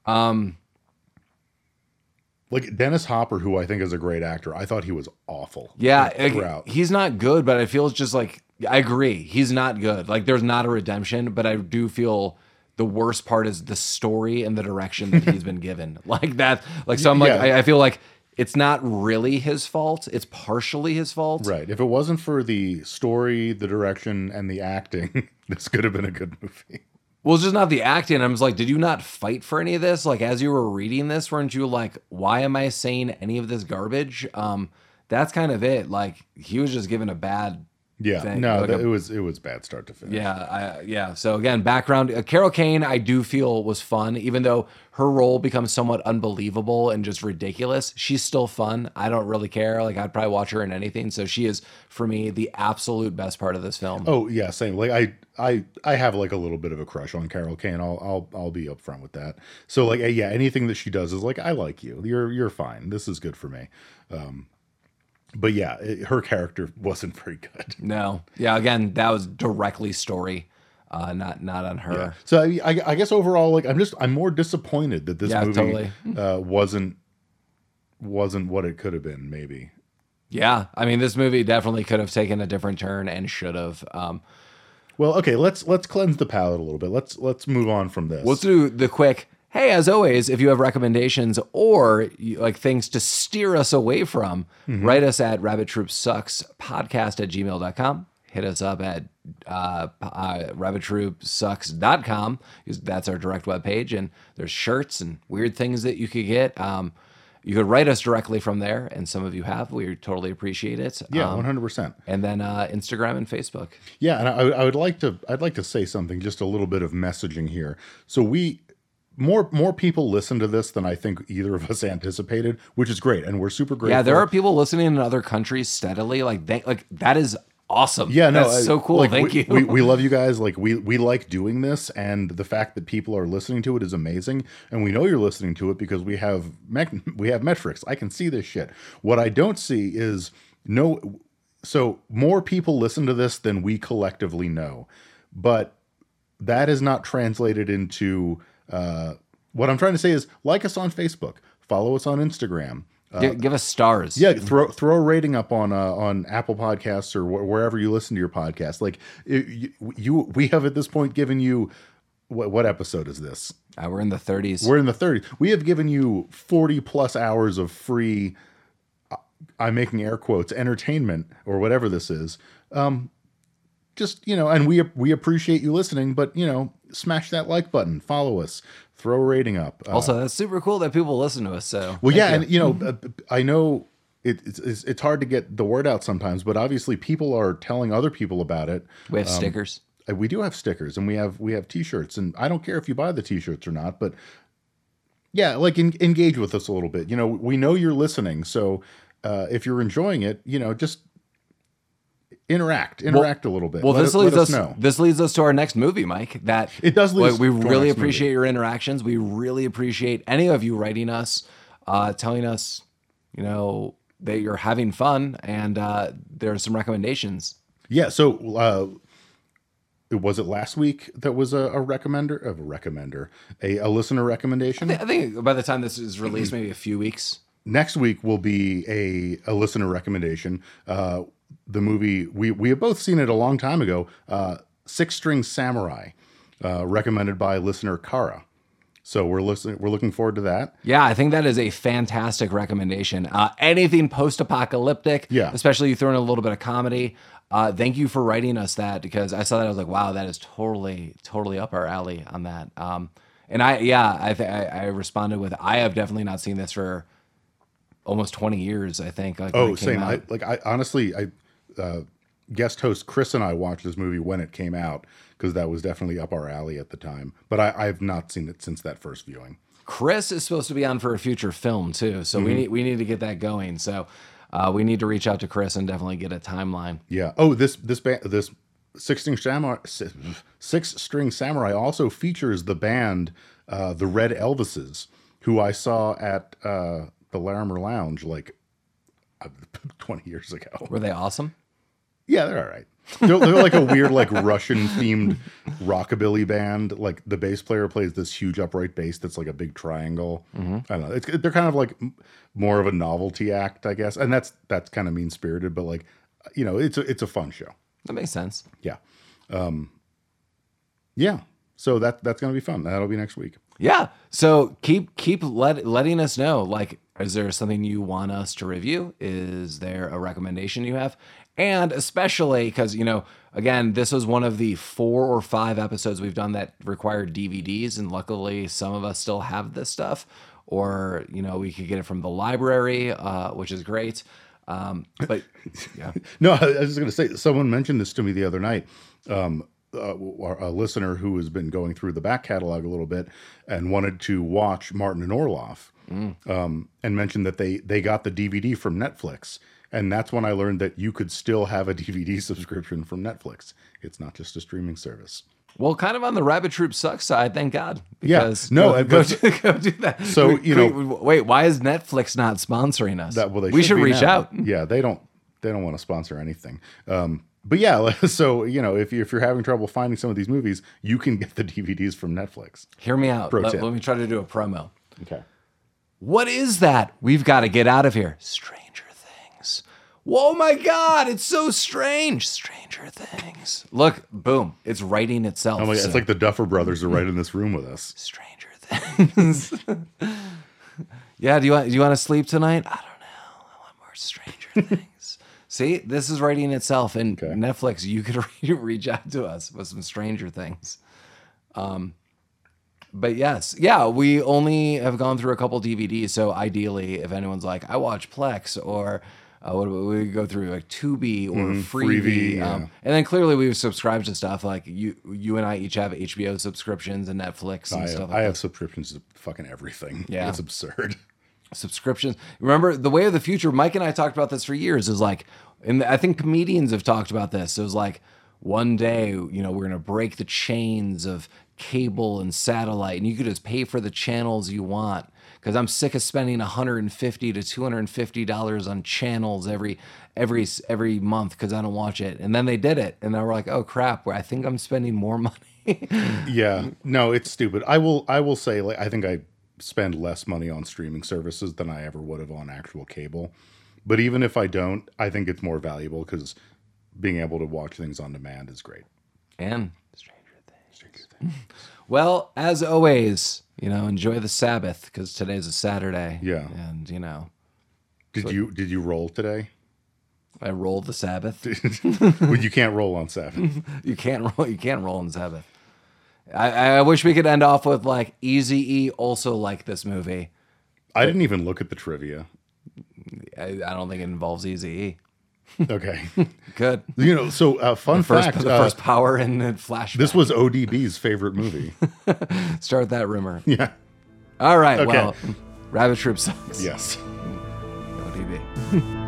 Like Dennis Hopper, who I think is a great actor. I thought he was awful. Yeah, he's not good, but I feel it's just like, I agree. He's not good. Like there's not a redemption, but I do feel the worst part is the story and the direction that he's been given. Like that. Like, so I'm like, I feel like, it's not really his fault. It's partially his fault. Right. If it wasn't for the story, the direction, and the acting, this could have been a good movie. Well, it's just not the acting. I was like, did you not fight for any of this? Like, as you were reading this, weren't you like, why am I saying any of this garbage? That's kind of it. Like, he was just given a bad thing. No, like it was bad start to finish. Yeah. So, again, background. Carol Kane, I do feel, was fun, even though her role becomes somewhat unbelievable and just ridiculous. She's still fun. I don't really care. Like, I'd probably watch her in anything. So she is, for me, the absolute best part of this film. Oh, yeah, same. Like, I have, like, a little bit of a crush on Carol Kane. I'll be upfront with that. So, like, yeah, anything that she does is like, I like you. You're fine. This is good for me. But, yeah, her character wasn't very good. No. Yeah, again, that was directly story. Not on her. Yeah. So I guess overall, like I'm more disappointed that this movie wasn't what it could have been. Maybe. Yeah. I mean, this movie definitely could have taken a different turn and should have. Well, okay. Let's cleanse the palate a little bit. Let's move on from this. We'll do the quick. Hey, as always, if you have recommendations or like things to steer us away from, write us at rabbittroopsuckspodcast@gmail.com. Hit us up at rabbittroopsucks.com. That's our direct webpage, and there's shirts and weird things that you could get. You could write us directly from there, and some of you have. We totally appreciate it. Yeah, 100%. And then Instagram and Facebook. Yeah, and I'd like to say something, just a little bit of messaging here. So more people listen to this than I think either of us anticipated, which is great, and we're super grateful. Yeah, there are people listening in other countries steadily. Like that is awesome. Yeah, no, that's so cool. Like, Thank you. We love you guys. Like we like doing this, and the fact that people are listening to it is amazing. And we know you're listening to it because we have metrics. I can see this shit. What I don't see is so more people listen to this than we collectively know, but that is not translated into what I'm trying to say is like us on Facebook, follow us on Instagram. Give us stars. Yeah, throw a rating up on Apple Podcasts or wherever you listen to your podcast. Like we have at this point given you what episode is this? We're in the 30s. We're in the 30s. We have given you 40 plus hours of free. I'm making air quotes entertainment or whatever this is. just, you know, and we appreciate you listening, but, you know, smash that like button, follow us, throw a rating up. Also, that's super cool that people listen to us. So, well, yeah, and, you know, I know it's hard to get the word out sometimes, but obviously people are telling other people about it. We have stickers. We do have stickers, and we have T-shirts, and I don't care if you buy the T-shirts or not, but yeah, like engage with us a little bit. You know, we know you're listening, so if you're enjoying it, you know, just interact a little bit. Well, this leads us to our next movie, Mike. That it does. We really appreciate your interactions. We really appreciate any of you writing us, telling us, you know, that you're having fun, and there are some recommendations. Yeah. So. Was it last week that was a listener recommendation? I think by the time this is released, maybe a few weeks. Next week will be a listener recommendation. The movie we have both seen it a long time ago. Six String Samurai, recommended by listener Kara. So we're looking forward to that. Yeah, I think that is a fantastic recommendation. Anything post-apocalyptic, yeah, especially you throw in a little bit of comedy. Thank you for writing us that, because I saw that. I was like, wow, that is totally up our alley on that. I responded with, I have definitely not seen this for almost 20 years, I think. Like, oh, same. I honestly, guest host Chris and I watched this movie when it came out, because that was definitely up our alley at the time. But I've not seen it since that first viewing. Chris is supposed to be on for a future film too. So we need to get that going. So, we need to reach out to Chris and definitely get a timeline. Yeah. Oh, this Six String Samurai also features the band the Red Elvises, who I saw at the Larimer Lounge like 20 years ago. Were they awesome? Yeah, they're all right. They're like a weird, like Russian themed rockabilly band. Like the bass player plays this huge upright bass that's like a big triangle. Mm-hmm. I don't know. They're kind of like more of a novelty act, I guess. And that's kind of mean spirited, but like, you know, it's a fun show. That makes sense. Yeah. Yeah. So that's going to be fun. That'll be next week. Yeah. So keep letting us know. Like, is there something you want us to review? Is there a recommendation you have? And especially because, you know, again, this was one of the 4 or 5 episodes we've done that required DVDs. And luckily, some of us still have this stuff, or, you know, we could get it from the library, which is great. But yeah, no, I was just going to say, someone mentioned this to me the other night, a listener who has been going through the back catalog a little bit and wanted to watch Martin and Orloff, and mentioned that they got the DVD from Netflix. And that's when I learned that you could still have a DVD subscription from Netflix. It's not just a streaming service. Well, kind of on the Rabbit Troop Sucks side, thank God. Because, yeah, no, go do that. So wait, why is Netflix not sponsoring us? We should reach out. Yeah, they don't want to sponsor anything. But yeah, so you know, if you're having trouble finding some of these movies, you can get the DVDs from Netflix. Hear me out. Let me try to do a promo. Okay. What is that? We've got to get out of here. Stranger. Whoa, my God, it's so strange. Stranger Things. Look, boom, it's writing itself. Oh my God, so. It's like the Duffer Brothers are right in this room with us. Stranger Things. Yeah, do you want to sleep tonight? I don't know. I want more Stranger Things. See, this is writing itself. And okay. Netflix, you could reach out to us with some Stranger Things. But yes, yeah, we only have gone through a couple DVDs. So ideally, if anyone's like, I watch Plex or... we go through like Tubi or Freevee, yeah. And then clearly we've subscribed to stuff like you and I each have HBO subscriptions and Netflix and stuff. I have subscriptions to fucking everything. Yeah, it's absurd. Subscriptions. Remember the way of the future. Mike and I talked about this for years. Is like, and I think comedians have talked about this. It was like one day, you know, we're gonna break the chains of cable and satellite, and you could just pay for the channels you want. Because I'm sick of spending $150 to $250 on channels every month because I don't watch it. And then they did it, and they were like, "Oh crap! I think I'm spending more money." Yeah, no, it's stupid. I will say, like, I think I spend less money on streaming services than I ever would have on actual cable. But even if I don't, I think it's more valuable because being able to watch things on demand is great. And Stranger Things. Well, as always. You know, enjoy the Sabbath because today's a Saturday. Yeah, and you know, did you roll today? I roll the Sabbath. Well, you can't roll on Sabbath. You can't roll on Sabbath. I wish we could end off with like Eazy-E also like this movie. I didn't even look at the trivia. I don't think it involves Eazy-E. Okay. Good. You know, so fun fact. The first power in Flashback. This was ODB's favorite movie. Start that rumor. Yeah. All right. Okay. Well, Rabbit Troop Sucks. Yes. ODB.